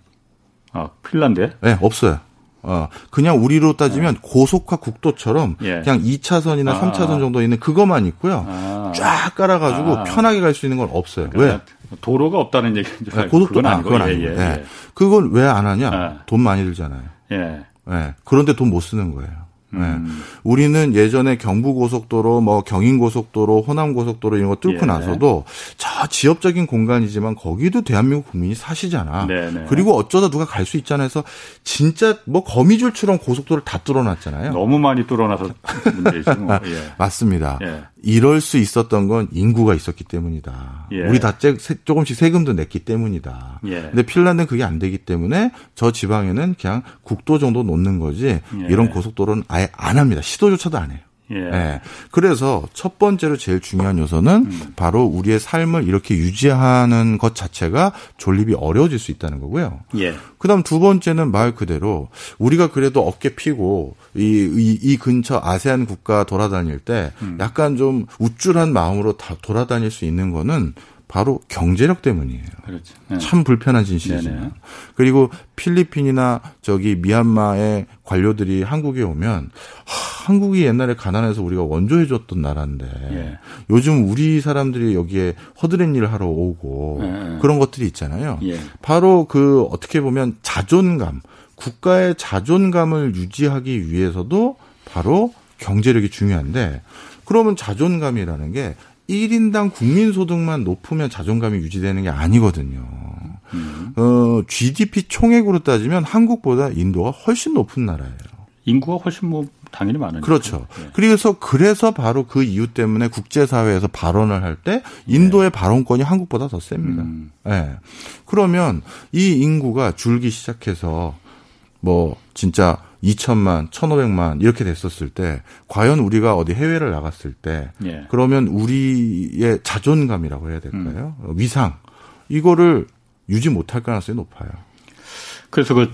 아, 핀란드에? 네, 없어요. 어, 그냥 우리로 따지면 네. 고속화 국도처럼 예. 그냥 이 차선이나 아. 삼 차선 정도 있는 그것만 있고요. 아. 쫙 깔아가지고 아. 편하게 갈 수 있는 건 없어요. 왜? 도로가 없다는 얘기인지. 네, 고속도로 아, 그건 아니에요. 예, 예. 예. 그건 왜 안 하냐? 아. 돈 많이 들잖아요. 예. 예. 그런데 돈 못 쓰는 거예요. 음. 예. 우리는 예전에 경부고속도로, 뭐 경인고속도로, 호남고속도로 이런 거 뚫고 예. 나서도 저 지역적인 공간이지만 거기도 대한민국 국민이 사시잖아. 네네. 그리고 어쩌다 누가 갈 수 있잖아 해서 진짜 뭐 거미줄처럼 고속도로를 다 뚫어놨잖아요. 너무 많이 뚫어놔서 문제죠. 뭐. 예. 맞습니다. 예. 이럴 수 있었던 건 인구가 있었기 때문이다. 예. 우리 다 조금씩 세금도 냈기 때문이다. 예. 근데 핀란드는 그게 안 되기 때문에 저 지방에는 그냥 국도 정도 놓는 거지 예. 이런 고속도로는 아예 안 합니다. 시도조차도 안 해요. 예. 예. 그래서 첫 번째로 제일 중요한 요소는 음. 바로 우리의 삶을 이렇게 유지하는 것 자체가 존립이 어려워질 수 있다는 거고요. 예. 그다음 두 번째는 말 그대로 우리가 그래도 어깨 피고 이, 이, 이 근처 아세안 국가 돌아다닐 때 음. 약간 좀 우쭐한 마음으로 다 돌아다닐 수 있는 거는 바로 경제력 때문이에요. 그렇죠. 네. 참 불편한 진실이잖아요. 그리고 필리핀이나 저기 미얀마의 관료들이 한국에 오면 하, 한국이 옛날에 가난해서 우리가 원조해줬던 나라인데 예. 요즘 우리 사람들이 여기에 허드렛 일을 하러 오고 예. 그런 것들이 있잖아요. 예. 바로 그 어떻게 보면 자존감, 국가의 자존감을 유지하기 위해서도 바로 경제력이 중요한데 그러면 자존감이라는 게 일 인당 국민소득만 높으면 자존감이 유지되는 게 아니거든요. 음. 어, 지디피 총액으로 따지면 한국보다 인도가 훨씬 높은 나라예요. 인구가 훨씬 뭐 당연히 많으니까. 그렇죠. 예. 그래서 그래서 바로 그 이유 때문에 국제사회에서 발언을 할 때 인도의 예. 발언권이 한국보다 더 셉니다. 음. 예. 그러면 이 인구가 줄기 시작해서 뭐 진짜 이천만, 천오백만 이렇게 됐었을 때 과연 우리가 어디 해외를 나갔을 때 예. 그러면 우리의 자존감이라고 해야 될까요? 음. 위상 이거를 유지 못할 가능성이 높아요. 그래서 그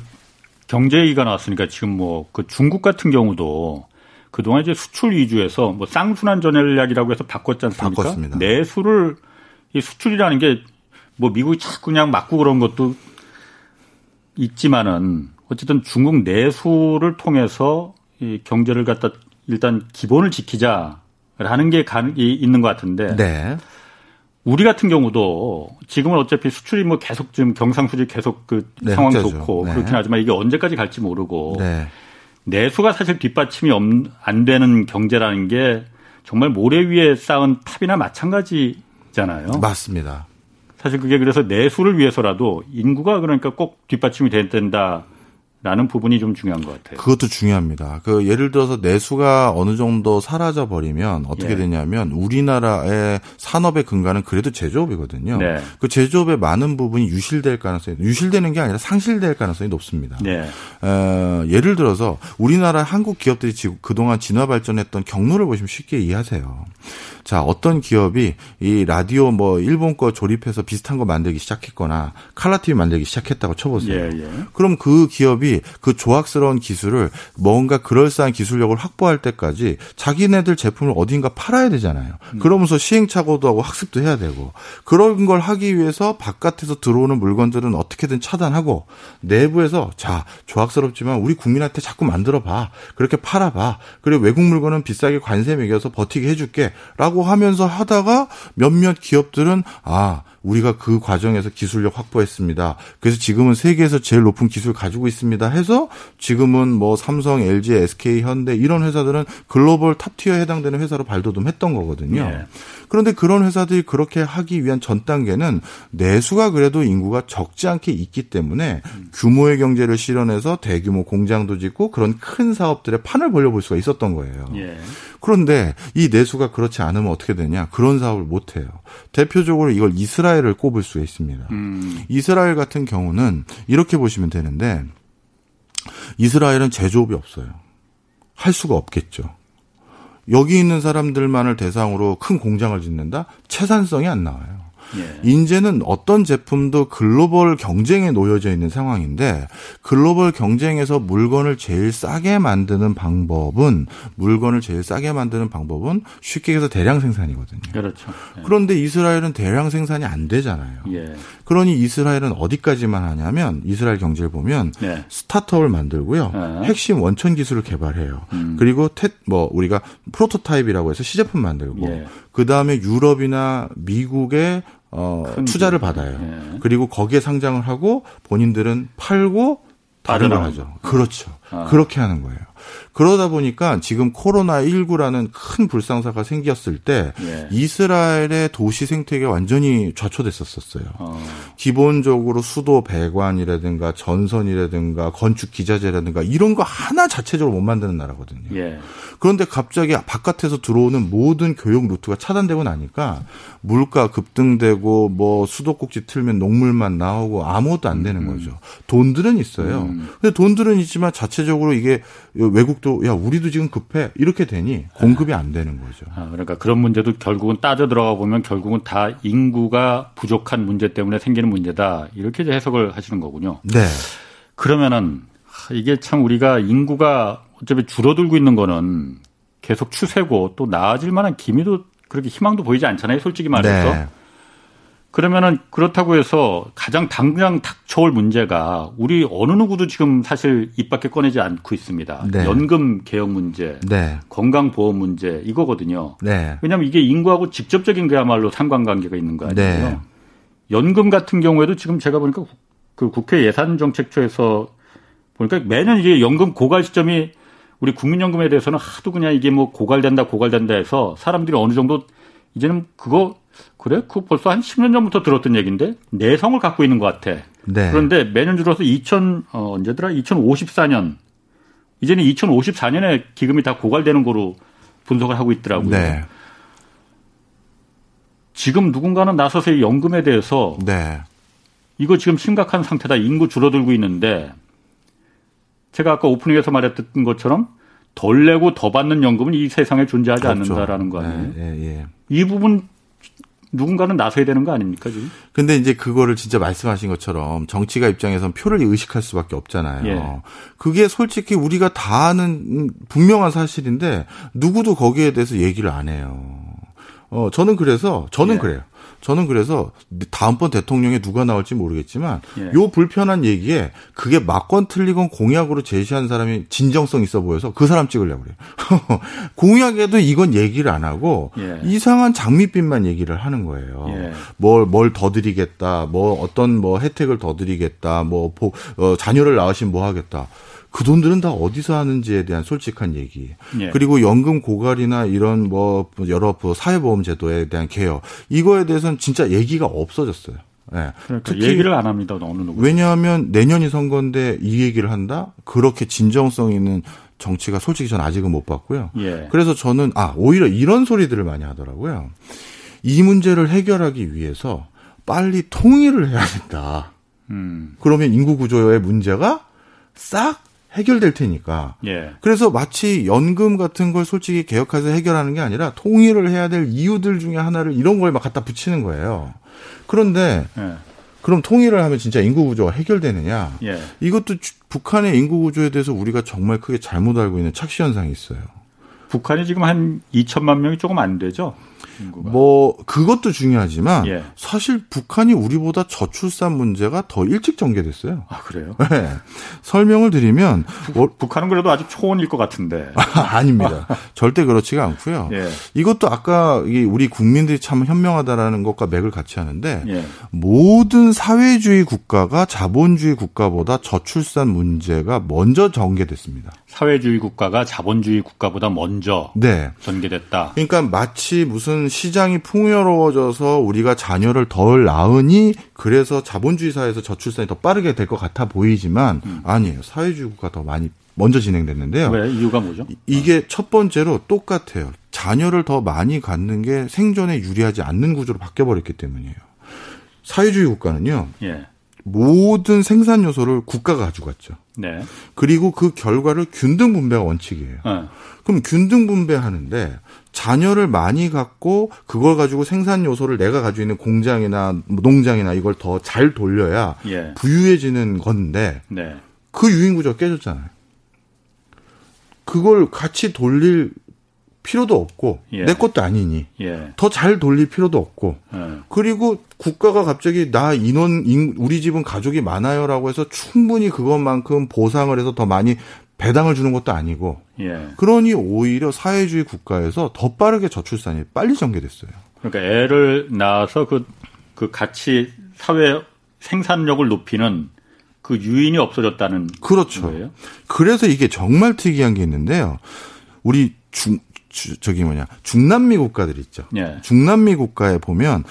경제 얘기가 나왔으니까 지금 뭐 그 중국 같은 경우도 그동안 이제 수출 위주에서 뭐 쌍순환 전략이라고 해서 바꿨지 않습니까? 바꿨습니다. 내수를 이 수출이라는 게 뭐 미국이 자꾸 그냥 막고 그런 것도 있지만은 어쨌든 중국 내수를 통해서 이 경제를 갖다 일단 기본을 지키자라는 게 있는 것 같은데 네. 우리 같은 경우도 지금은 어차피 수출이 뭐 계속 지금 경상수지 계속 그 네, 상황 좋고 네. 그렇긴 하지만 이게 언제까지 갈지 모르고 네. 내수가 사실 뒷받침이 없, 안 되는 경제라는 게 정말 모래 위에 쌓은 탑이나 마찬가지잖아요. 맞습니다. 사실 그게 그래서 내수를 위해서라도 인구가 그러니까 꼭 뒷받침이 된다. 라는 부분이 좀 중요한 것 같아요. 그것도 중요합니다. 그 예를 들어서 내수가 어느 정도 사라져 버리면 어떻게 예. 되냐면 우리나라의 산업의 근간은 그래도 제조업이거든요. 네. 그 제조업의 많은 부분이 유실될 가능성이 유실되는 게 아니라 상실될 가능성이 높습니다. 네. 어, 예를 들어서 우리나라 한국 기업들이 그동안 진화 발전했던 경로를 보시면 쉽게 이해하세요. 자, 어떤 기업이 이 라디오 뭐 일본 거 조립해서 비슷한 거 만들기 시작했거나 칼라 티비 만들기 시작했다고 쳐보세요. 예, 예. 그럼 그 기업이 그 조악스러운 기술을 뭔가 그럴싸한 기술력을 확보할 때까지 자기네들 제품을 어딘가 팔아야 되잖아요. 그러면서 시행착오도 하고 학습도 해야 되고 그런 걸 하기 위해서 바깥에서 들어오는 물건들은 어떻게든 차단하고 내부에서 자 조악스럽지만 우리 국민한테 자꾸 만들어봐. 그렇게 팔아봐. 그리고 외국 물건은 비싸게 관세 매겨서 버티게 해줄게 라고 하면서 하다가 몇몇 기업들은 아 우리가 그 과정에서 기술력 확보했습니다. 그래서 지금은 세계에서 제일 높은 기술 가지고 있습니다. 해서 지금은 뭐 삼성, 엘지, 에스케이, 현대 이런 회사들은 글로벌 탑티어에 해당되는 회사로 발돋움했던 거거든요. 예. 그런데 그런 회사들이 그렇게 하기 위한 전 단계는 내수가 그래도 인구가 적지 않게 있기 때문에 음. 규모의 경제를 실현해서 대규모 공장도 짓고 그런 큰 사업들의 판을 벌려볼 수가 있었던 거예요. 예. 그런데 이 내수가 그렇지 않으면 어떻게 되냐. 그런 사업을 못해요. 대표적으로 이걸 이스라엘 이스라엘을 꼽을 수가 있습니다. 음. 이스라엘 같은 경우는 이렇게 보시면 되는데 이스라엘은 제조업이 없어요. 할 수가 없겠죠. 여기 있는 사람들만을 대상으로 큰 공장을 짓는다? 채산성이 안 나와요. 예. 이제는 어떤 제품도 글로벌 경쟁에 놓여져 있는 상황인데 글로벌 경쟁에서 물건을 제일 싸게 만드는 방법은 물건을 제일 싸게 만드는 방법은 쉽게 얘기해서 대량 생산이거든요. 그렇죠. 예. 그런데 이스라엘은 대량 생산이 안 되잖아요. 예. 그러니 이스라엘은 어디까지만 하냐면 이스라엘 경제를 보면 예. 스타트업을 만들고요. 예. 핵심 원천 기술을 개발해요. 음. 그리고 태, 뭐 우리가 프로토타입이라고 해서 시제품 만들고 예. 그다음에 유럽이나 미국의 어, 투자를 받아요. 예. 그리고 거기에 상장을 하고 본인들은 팔고 다른 걸 하죠. 그렇죠. 아. 그렇게 하는 거예요. 그러다 보니까 지금 코로나십구라는 큰 불상사가 생겼을 때 예. 이스라엘의 도시 생태계가 완전히 좌초됐었어요. 어. 기본적으로 수도 배관이라든가 전선이라든가 건축 기자재라든가 이런 거 하나 자체적으로 못 만드는 나라거든요. 예. 그런데 갑자기 바깥에서 들어오는 모든 교육 루트가 차단되고 나니까 물가 급등되고 뭐 수도꼭지 틀면 녹물만 나오고 아무것도 안 되는 음. 거죠. 돈들은 있어요. 음. 근데 돈들은 있지만 자체적으로 이게 외국도 야 우리도 지금 급해 이렇게 되니 공급이 안 되는 거죠. 아, 그러니까 그런 문제도 결국은 따져 들어가 보면 결국은 다 인구가 부족한 문제 때문에 생기는 문제다 이렇게 이제 해석을 하시는 거군요. 네. 그러면은 이게 참 우리가 인구가 어차피 줄어들고 있는 거는 계속 추세고 또 나아질 만한 기미도 그렇게 희망도 보이지 않잖아요. 솔직히 말해서. 네. 그러면은 그렇다고 해서 가장 당장 닥쳐올 문제가 우리 어느 누구도 지금 사실 입 밖에 꺼내지 않고 있습니다. 네. 연금 개혁 문제, 네. 건강보험 문제 이거거든요. 네. 왜냐하면 이게 인구하고 직접적인 그야말로 상관관계가 있는 거 아니에요. 네. 연금 같은 경우에도 지금 제가 보니까 그 국회 예산정책처에서 보니까 매년 이제 연금 고갈 시점이 우리 국민연금에 대해서는 하도 그냥 이게 뭐 고갈된다 고갈된다 해서 사람들이 어느 정도 이제는 그거 그래? 그 벌써 한 십 년 전부터 들었던 얘기인데 내성을 갖고 있는 것 같아. 네. 그런데 매년 줄어서 이천 어, 언제더라? 이천오십사 년 이제는 이천오십사 년에 기금이 다 고갈되는 거로 분석을 하고 있더라고요. 네. 지금 누군가는 나서서 연금에 대해서 네. 이거 지금 심각한 상태다. 인구 줄어들고 있는데 제가 아까 오프닝에서 말했던 것처럼 덜 내고 더 받는 연금은 이 세상에 존재하지 그렇죠. 않는다라는 거 아니에요? 예, 예, 예. 이 부분 누군가는 나서야 되는 거 아닙니까 지금? 근데 이제 그거를 진짜 말씀하신 것처럼 정치가 입장에선 표를 의식할 수밖에 없잖아요. 예. 그게 솔직히 우리가 다 아는 분명한 사실인데 누구도 거기에 대해서 얘기를 안 해요. 어 저는 그래서 저는 예. 그래요. 저는 그래서 다음번 대통령에 누가 나올지 모르겠지만 예. 요 불편한 얘기에 그게 맞건 틀리건 공약으로 제시한 사람이 진정성 있어 보여서 그 사람 찍으려고 그래요. 공약에도 이건 얘기를 안 하고 예. 이상한 장밋빛만 얘기를 하는 거예요. 예. 뭘, 뭘 더 드리겠다, 뭐 어떤 뭐 혜택을 더 드리겠다, 뭐 보, 어, 자녀를 낳으시면 뭐 하겠다. 그 돈들은 다 어디서 하는지에 대한 솔직한 얘기. 예. 그리고 연금 고갈이나 이런 뭐 여러 사회보험 제도에 대한 개혁. 이거에 대해서는 진짜 얘기가 없어졌어요. 예. 그러니까 특히 얘기를 안 합니다. 어느 누구. 왜냐하면 내년이 선거인데 이 얘기를 한다? 그렇게 진정성 있는 정치가 솔직히 전 아직은 못 봤고요. 예. 그래서 저는 아, 오히려 이런 소리들을 많이 하더라고요. 이 문제를 해결하기 위해서 빨리 통일을 해야 된다. 음. 그러면 인구 구조의 문제가 싹 해결될 테니까. 예. 그래서 마치 연금 같은 걸 솔직히 개혁해서 해결하는 게 아니라 통일을 해야 될 이유들 중에 하나를 이런 걸 막 갖다 붙이는 거예요. 그런데 예. 그럼 통일을 하면 진짜 인구 구조가 해결되느냐? 예. 이것도 주, 북한의 인구 구조에 대해서 우리가 정말 크게 잘못 알고 있는 착시 현상이 있어요. 북한이 지금 한 이천만 명이 조금 안 되죠? 인구가. 뭐 그것도 중요하지만 예. 사실 북한이 우리보다 저출산 문제가 더 일찍 전개됐어요. 아 그래요? 네. 설명을 드리면 부, 어, 북한은 그래도 아주 초원일 것 같은데. 아, 아닙니다. 절대 그렇지가 않고요. 예. 이것도 아까 우리 국민들이 참 현명하다라는 것과 맥을 같이 하는데 예. 모든 사회주의 국가가 자본주의 국가보다 저출산 문제가 먼저 전개됐습니다. 사회주의 국가가 자본주의 국가보다 먼저 네. 전개됐다. 그러니까 마치 무슨 시장이 풍요로워져서 우리가 자녀를 덜 낳으니 그래서 자본주의 사회에서 저출산이 더 빠르게 될 것 같아 보이지만 음. 아니에요. 사회주의 국가가 더 많이 먼저 진행됐는데요. 왜? 이유가 뭐죠? 이게 어. 첫 번째로 똑같아요. 자녀를 더 많이 갖는 게 생존에 유리하지 않는 구조로 바뀌어버렸기 때문이에요. 사회주의 국가는요. 예. 모든 생산 요소를 국가가 가져갔죠. 네. 그리고 그 결과를 균등 분배가 원칙이에요. 네. 그럼 균등 분배하는데 자녀를 많이 갖고 그걸 가지고 생산 요소를 내가 가지고 있는 공장이나 농장이나 이걸 더 잘 돌려야 예. 부유해지는 건데 네. 그 유인 구조가 깨졌잖아요. 그걸 같이 돌릴 필요도 없고 예. 내 것도 아니니 예. 더 잘 돌릴 필요도 없고 예. 그리고 국가가 갑자기 나 인원 우리 집은 가족이 많아요라고 해서 충분히 그것만큼 보상을 해서 더 많이 배당을 주는 것도 아니고 예. 그러니 오히려 사회주의 국가에서 더 빠르게 저출산이 빨리 전개됐어요. 그러니까 애를 낳아서 그, 그 같이 사회 생산력을 높이는 그 유인이 없어졌다는 그렇죠. 거예요? 그래서 이게 정말 특이한 게 있는데요. 우리 중 주, 저기 뭐냐 중남미 국가들 있죠. 예. 중남미 국가에 보면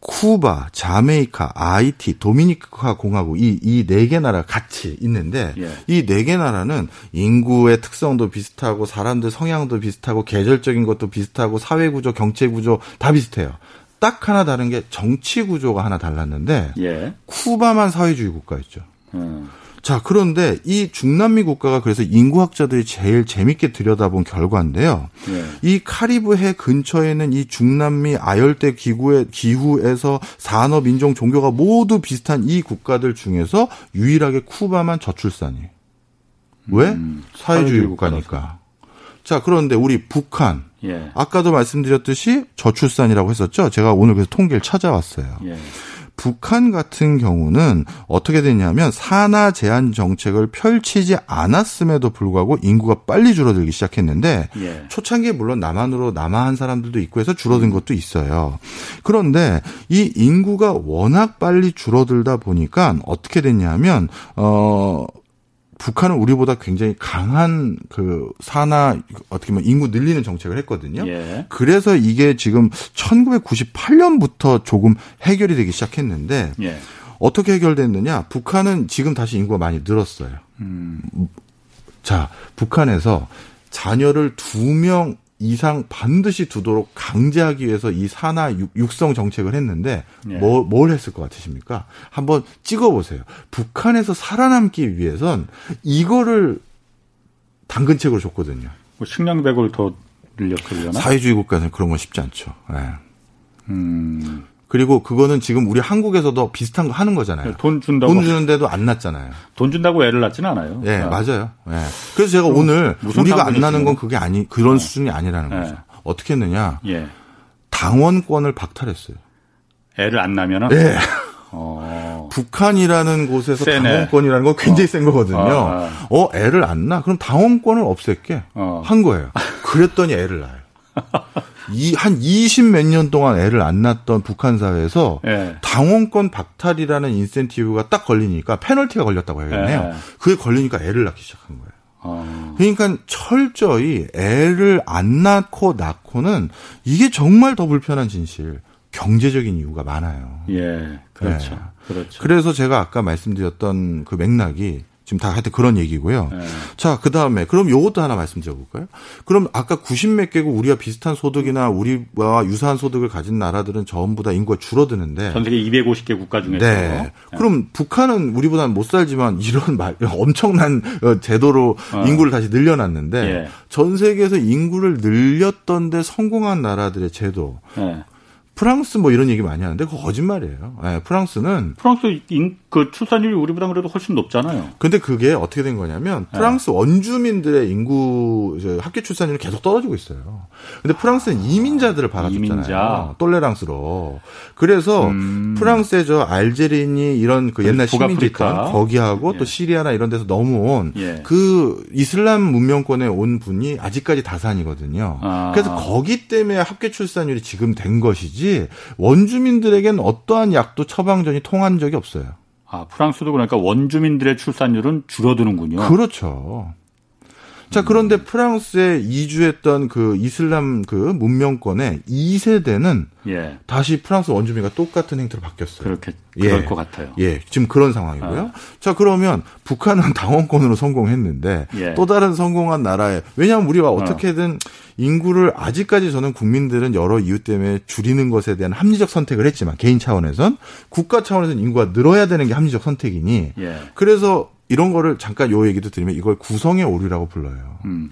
쿠바, 자메이카, 아이티, 도미니카 공화국 이 이 네 개 나라 같이 있는데 예. 이 네 개 나라는 인구의 특성도 비슷하고 사람들 성향도 비슷하고 계절적인 것도 비슷하고 사회 구조, 경제 구조 다 비슷해요. 딱 하나 다른 게 정치 구조가 하나 달랐는데 예. 쿠바만 사회주의 국가였죠. 음. 자, 그런데 이 중남미 국가가 그래서 인구학자들이 제일 재밌게 들여다본 결과인데요. 예. 이 카리브해 근처에 있는 이 중남미 아열대 기후에, 기후에서 산업, 인종, 종교가 모두 비슷한 이 국가들 중에서 유일하게 쿠바만 저출산이에요. 왜? 음, 사회주의, 사회주의 국가니까. 자, 그런데 우리 북한. 예. 아까도 말씀드렸듯이 저출산이라고 했었죠. 제가 오늘 그래서 통계를 찾아왔어요. 예. 북한 같은 경우는 어떻게 됐냐면 산하 제한 정책을 펼치지 않았음에도 불구하고 인구가 빨리 줄어들기 시작했는데 예. 초창기에 물론 남한으로 남하한 사람들도 있고 해서 줄어든 것도 있어요. 그런데 이 인구가 워낙 빨리 줄어들다 보니까 어떻게 됐냐면 어 북한은 우리보다 굉장히 강한 그 산하 어떻게 보면 인구 늘리는 정책을 했거든요. 예. 그래서 이게 지금 천구백구십팔 년부터 조금 해결이 되기 시작했는데 예. 어떻게 해결됐느냐? 북한은 지금 다시 인구가 많이 늘었어요. 음. 자, 북한에서 자녀를 두 명 이상 반드시 두도록 강제하기 위해서 이 산하 육성 정책을 했는데 예. 뭐, 뭘 했을 것 같으십니까? 한번 찍어보세요. 북한에서 살아남기 위해선 이거를 당근책으로 줬거든요. 뭐 식량백을 더 늘렸으려나? 사회주의 국가에서는 그런 건 쉽지 않죠. 네. 음. 그리고 그거는 지금 우리 한국에서도 비슷한 거 하는 거잖아요. 돈 준다고. 돈 주는데도 안 났잖아요. 돈 준다고 애를 낳지는 않아요. 예, 네, 맞아요. 네. 그래서 제가 오늘 우리가 안 나는 건 그게 아니, 그런 네. 수준이 아니라는 네. 거죠. 어떻게 했느냐. 예. 당원권을 박탈했어요. 애를 안 낳으면은? 네. 어. 북한이라는 곳에서 세네. 당원권이라는 건 굉장히 어. 센 거거든요. 어. 어, 애를 안 낳아? 그럼 당원권을 없앨게. 어. 한 거예요. 그랬더니 애를 낳아요. 이, 한 이십 몇 년 동안 애를 안 낳았던 북한 사회에서 예. 당원권 박탈이라는 인센티브가 딱 걸리니까 페널티가 걸렸다고 해야겠네요. 예. 그게 걸리니까 애를 낳기 시작한 거예요. 어. 그러니까 철저히 애를 안 낳고 낳고는 이게 정말 더 불편한 진실. 경제적인 이유가 많아요. 예, 그렇죠. 예. 그렇죠. 그래서 제가 아까 말씀드렸던 그 맥락이 지금 다 하여튼 그런 얘기고요. 네. 자, 그 다음에 그럼 요것도 하나 말씀드려볼까요? 그럼 아까 구십 몇 개국 우리와 비슷한 소득이나 우리와 유사한 소득을 가진 나라들은 전부 다 인구가 줄어드는데 전 세계 이백오십 개 국가 중에서 네. 그럼 네. 북한은 우리보다는 못 살지만 이런 말, 엄청난 제도로 어. 인구를 다시 늘려놨는데 예. 전 세계에서 인구를 늘렸던데 성공한 나라들의 제도 네. 프랑스 뭐 이런 얘기 많이 하는데 그거 거짓말이에요. 네, 프랑스는 프랑스 인, 그 출산율이 우리보다 그래도 훨씬 높잖아요. 근데 그게 어떻게 된 거냐면 프랑스 네. 원주민들의 인구 학교 출산율이 계속 떨어지고 있어요. 근데 프랑스는 아, 이민자들을 받아줬잖아요. 이민자. 똘레랑스로. 그래서 음. 프랑스의 저 알제리니 이런 그 옛날 식민지 있던 거기하고 예. 또 시리아나 이런 데서 넘어온 예. 그 이슬람 문명권에 온 분이 아직까지 다산이거든요. 아. 그래서 거기 때문에 학교 출산율이 지금 된 것이지. 원주민들에겐 어떠한 약도 처방전이 통한 적이 없어요. 아, 프랑스도 그러니까 원주민들의 출산율은 줄어드는군요. 그렇죠. 자, 그런데 프랑스에 이주했던 그 이슬람 그 문명권의 이 세대는 예. 다시 프랑스 원주민과 똑같은 행태로 바뀌었어요. 그렇게, 그럴 예. 것 같아요. 예, 지금 그런 상황이고요. 아. 자, 그러면 북한은 당원권으로 성공했는데 예. 또 다른 성공한 나라에, 왜냐하면 우리가 어떻게든 아. 인구를 아직까지 저는 국민들은 여러 이유 때문에 줄이는 것에 대한 합리적 선택을 했지만 개인 차원에선 국가 차원에서는 인구가 늘어야 되는 게 합리적 선택이니 예. 그래서 이런 거를 잠깐 요 얘기도 드리면 이걸 구성의 오류라고 불러요. 음.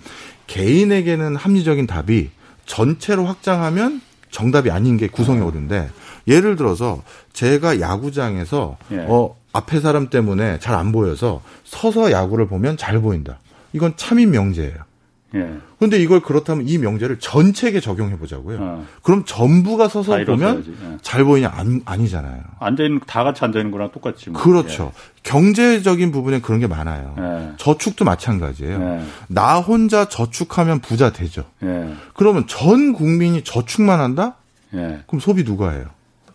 개인에게는 합리적인 답이 전체로 확장하면 정답이 아닌 게 구성의 어. 오류인데 예를 들어서 제가 야구장에서 예. 어, 앞에 사람 때문에 잘 안 보여서 서서 야구를 보면 잘 보인다. 이건 참인 명제예요. 그런데 예. 이걸 그렇다면 이 명제를 전체에 적용해 보자고요. 어. 그럼 전부가 서서 보면 예. 잘 보이냐 안, 아니잖아요. 앉아 있는 다 같이 앉아 있는 거랑 똑같지. 뭐. 그렇죠. 예. 경제적인 부분에 그런 게 많아요. 예. 저축도 마찬가지예요. 예. 나 혼자 저축하면 부자 되죠. 예. 그러면 전 국민이 저축만 한다? 예. 그럼 소비 누가 해요?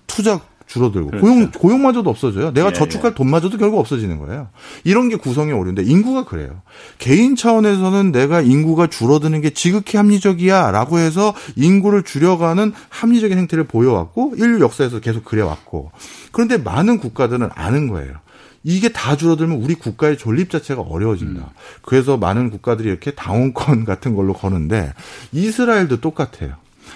투자 줄어들고 그렇죠. 고용, 고용마저도 없어져요. 내가 예, 저축할 예. 돈마저도 결국 없어지는 거예요. 이런 게 구성의 오류인데 인구가 그래요. 개인 차원에서는 내가 인구가 줄어드는 게 지극히 합리적이야 라고 해서 인구를 줄여가는 합리적인 행태를 보여왔고 인류 역사에서 계속 그래왔고 그런데 많은 국가들은 아는 거예요. 이게 다 줄어들면 우리 국가의 존립 자체가 어려워진다. 음. 그래서 많은 국가들이 이렇게 당원권 같은 걸로 거는데 이스라엘도 똑같아요.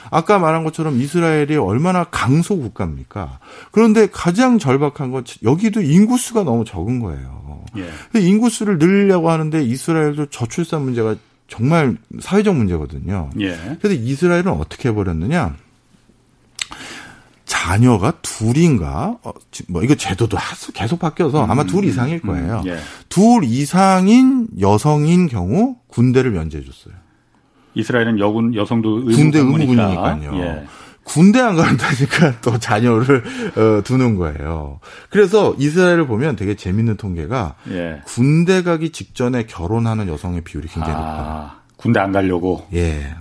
아까 말한 것처럼 이스라엘이 얼마나 강소 국가입니까? 그런데 가장 절박한 건 여기도 인구수가 너무 적은 거예요. 예. 근데 인구수를 늘리려고 하는데 이스라엘도 저출산 문제가 정말 사회적 문제거든요. 예. 그래서 이스라엘은 어떻게 해버렸느냐? 자녀가 둘인가? 어, 뭐 이거 제도도 계속 바뀌어서 아마 음, 둘 이상일 거예요. 음, 예. 둘 이상인 여성인 경우 군대를 면제해 줬어요. 이스라엘은 여군 여성도 군대 의무군이니까요. 예. 군대 안 간다니까 또 자녀를 어, 두는 거예요. 그래서 이스라엘을 보면 되게 재밌는 통계가 예. 군대 가기 직전에 결혼하는 여성의 비율이 굉장히 아, 높아요. 군대 안 가려고. 예.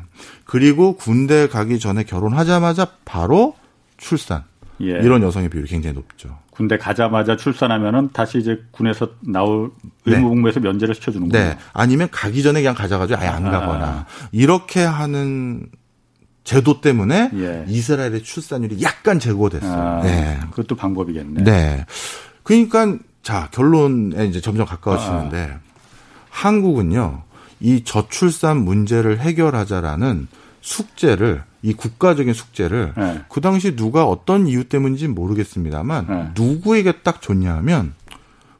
그리고 군대 가기 전에 결혼하자마자 바로 출산. 예. 이런 여성의 비율이 굉장히 높죠. 군대 가자마자 출산하면은 다시 이제 군에서 나올 의무복무에서 네. 면제를 시켜주는 거예요. 네. 아니면 가기 전에 그냥 가져가지고 아예 안 아. 가거나 이렇게 하는 제도 때문에 예. 이스라엘의 출산율이 약간 제고됐어요. 아. 네. 그것도 방법이겠네. 네. 그러니까 자 결론에 이제 점점 가까워지는데 아. 한국은요 이 저출산 문제를 해결하자라는 숙제를 이 국가적인 숙제를 네. 그 당시 누가 어떤 이유 때문인지는 모르겠습니다만 네. 누구에게 딱 줬냐 하면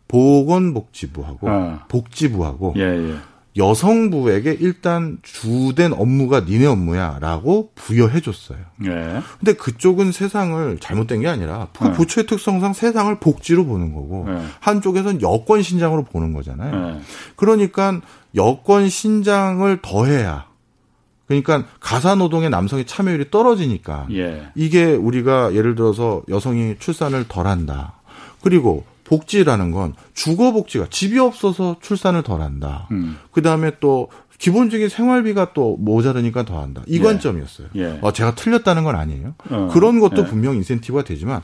보건복지부하고 아. 복지부하고 예, 예. 여성부에게 일단 주된 업무가 니네 업무야라고 부여해 줬어요. 예. 근데 그쪽은 세상을 잘못된 게 아니라 그 부처의 특성상 세상을 복지로 보는 거고 예. 한쪽에서는 여권 신장으로 보는 거잖아요. 예. 그러니까 여권 신장을 더해야 그러니까 가사노동의 남성의 참여율이 떨어지니까 예. 이게 우리가 예를 들어서 여성이 출산을 덜한다. 그리고 복지라는 건 주거복지가 집이 없어서 출산을 덜한다. 음. 그다음에 또 기본적인 생활비가 또 모자르니까 더한다. 이 예. 관점이었어요. 예. 어, 제가 틀렸다는 건 아니에요. 어, 그런 것도 예. 분명 인센티브가 되지만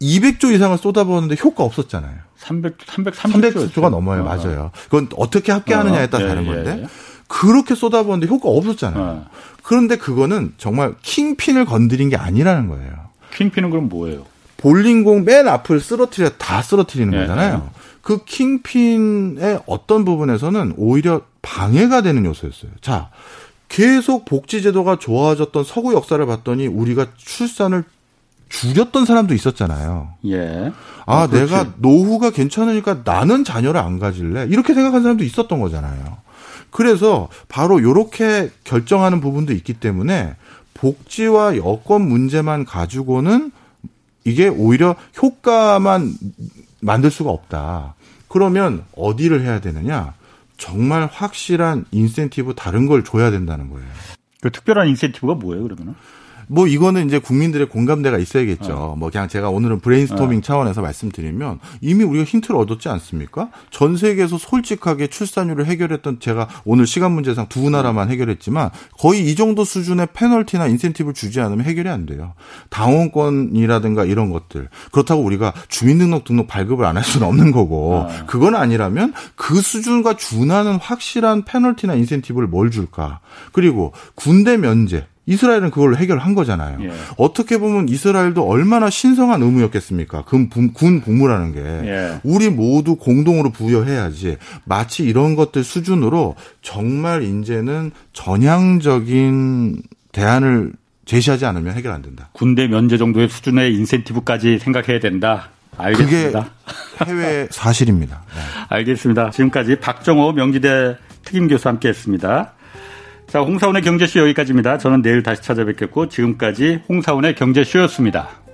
이백조 이상을 쏟아부었는데 효과 없었잖아요. 삼백, 삼백, 삼백, 삼백조가 삼백조가 넘어요. 어. 맞아요. 그건 어떻게 합계하느냐에 따라 어, 다른 예, 건데. 예. 그렇게 쏟아부었는데 효과 없었잖아요. 아. 그런데 그거는 정말 킹핀을 건드린 게 아니라는 거예요. 킹핀은 그럼 뭐예요? 볼링공 맨 앞을 쓰러뜨려 다 쓰러뜨리는 네. 거잖아요. 그 킹핀의 어떤 부분에서는 오히려 방해가 되는 요소였어요. 자, 계속 복지제도가 좋아졌던 서구 역사를 봤더니 우리가 출산을 줄였던 사람도 있었잖아요. 예. 아, 아 내가 노후가 괜찮으니까 나는 자녀를 안 가질래. 이렇게 생각한 사람도 있었던 거잖아요. 그래서 바로 이렇게 결정하는 부분도 있기 때문에 복지와 여권 문제만 가지고는 이게 오히려 효과만 만들 수가 없다. 그러면 어디를 해야 되느냐? 정말 확실한 인센티브 다른 걸 줘야 된다는 거예요. 그 특별한 인센티브가 뭐예요, 그러면은? 뭐 이거는 이제 국민들의 공감대가 있어야겠죠. 네. 뭐 그냥 제가 오늘은 브레인스토밍 네. 차원에서 말씀드리면 이미 우리가 힌트를 얻었지 않습니까? 전 세계에서 솔직하게 출산율을 해결했던 제가 오늘 시간 문제상 두 나라만 해결했지만 거의 이 정도 수준의 페널티나 인센티브를 주지 않으면 해결이 안 돼요. 당원권이라든가 이런 것들. 그렇다고 우리가 주민등록 등록 발급을 안 할 수는 없는 거고 네. 그건 아니라면 그 수준과 준하는 확실한 페널티나 인센티브를 뭘 줄까? 그리고 군대 면제. 이스라엘은 그걸 해결한 거잖아요. 예. 어떻게 보면 이스라엘도 얼마나 신성한 의무였겠습니까? 군, 군 복무라는 게. 예. 우리 모두 공동으로 부여해야지. 마치 이런 것들 수준으로 정말 이제는 전향적인 대안을 제시하지 않으면 해결 안 된다. 군대 면제 정도의 수준의 인센티브까지 생각해야 된다. 알겠습니다. 그게 해외 사실입니다. 네. 알겠습니다. 지금까지 박정호 명지대 특임교수와 함께했습니다. 자, 홍사원의 경제쇼 여기까지입니다. 저는 내일 다시 찾아뵙겠고 지금까지 홍사원의 경제쇼였습니다.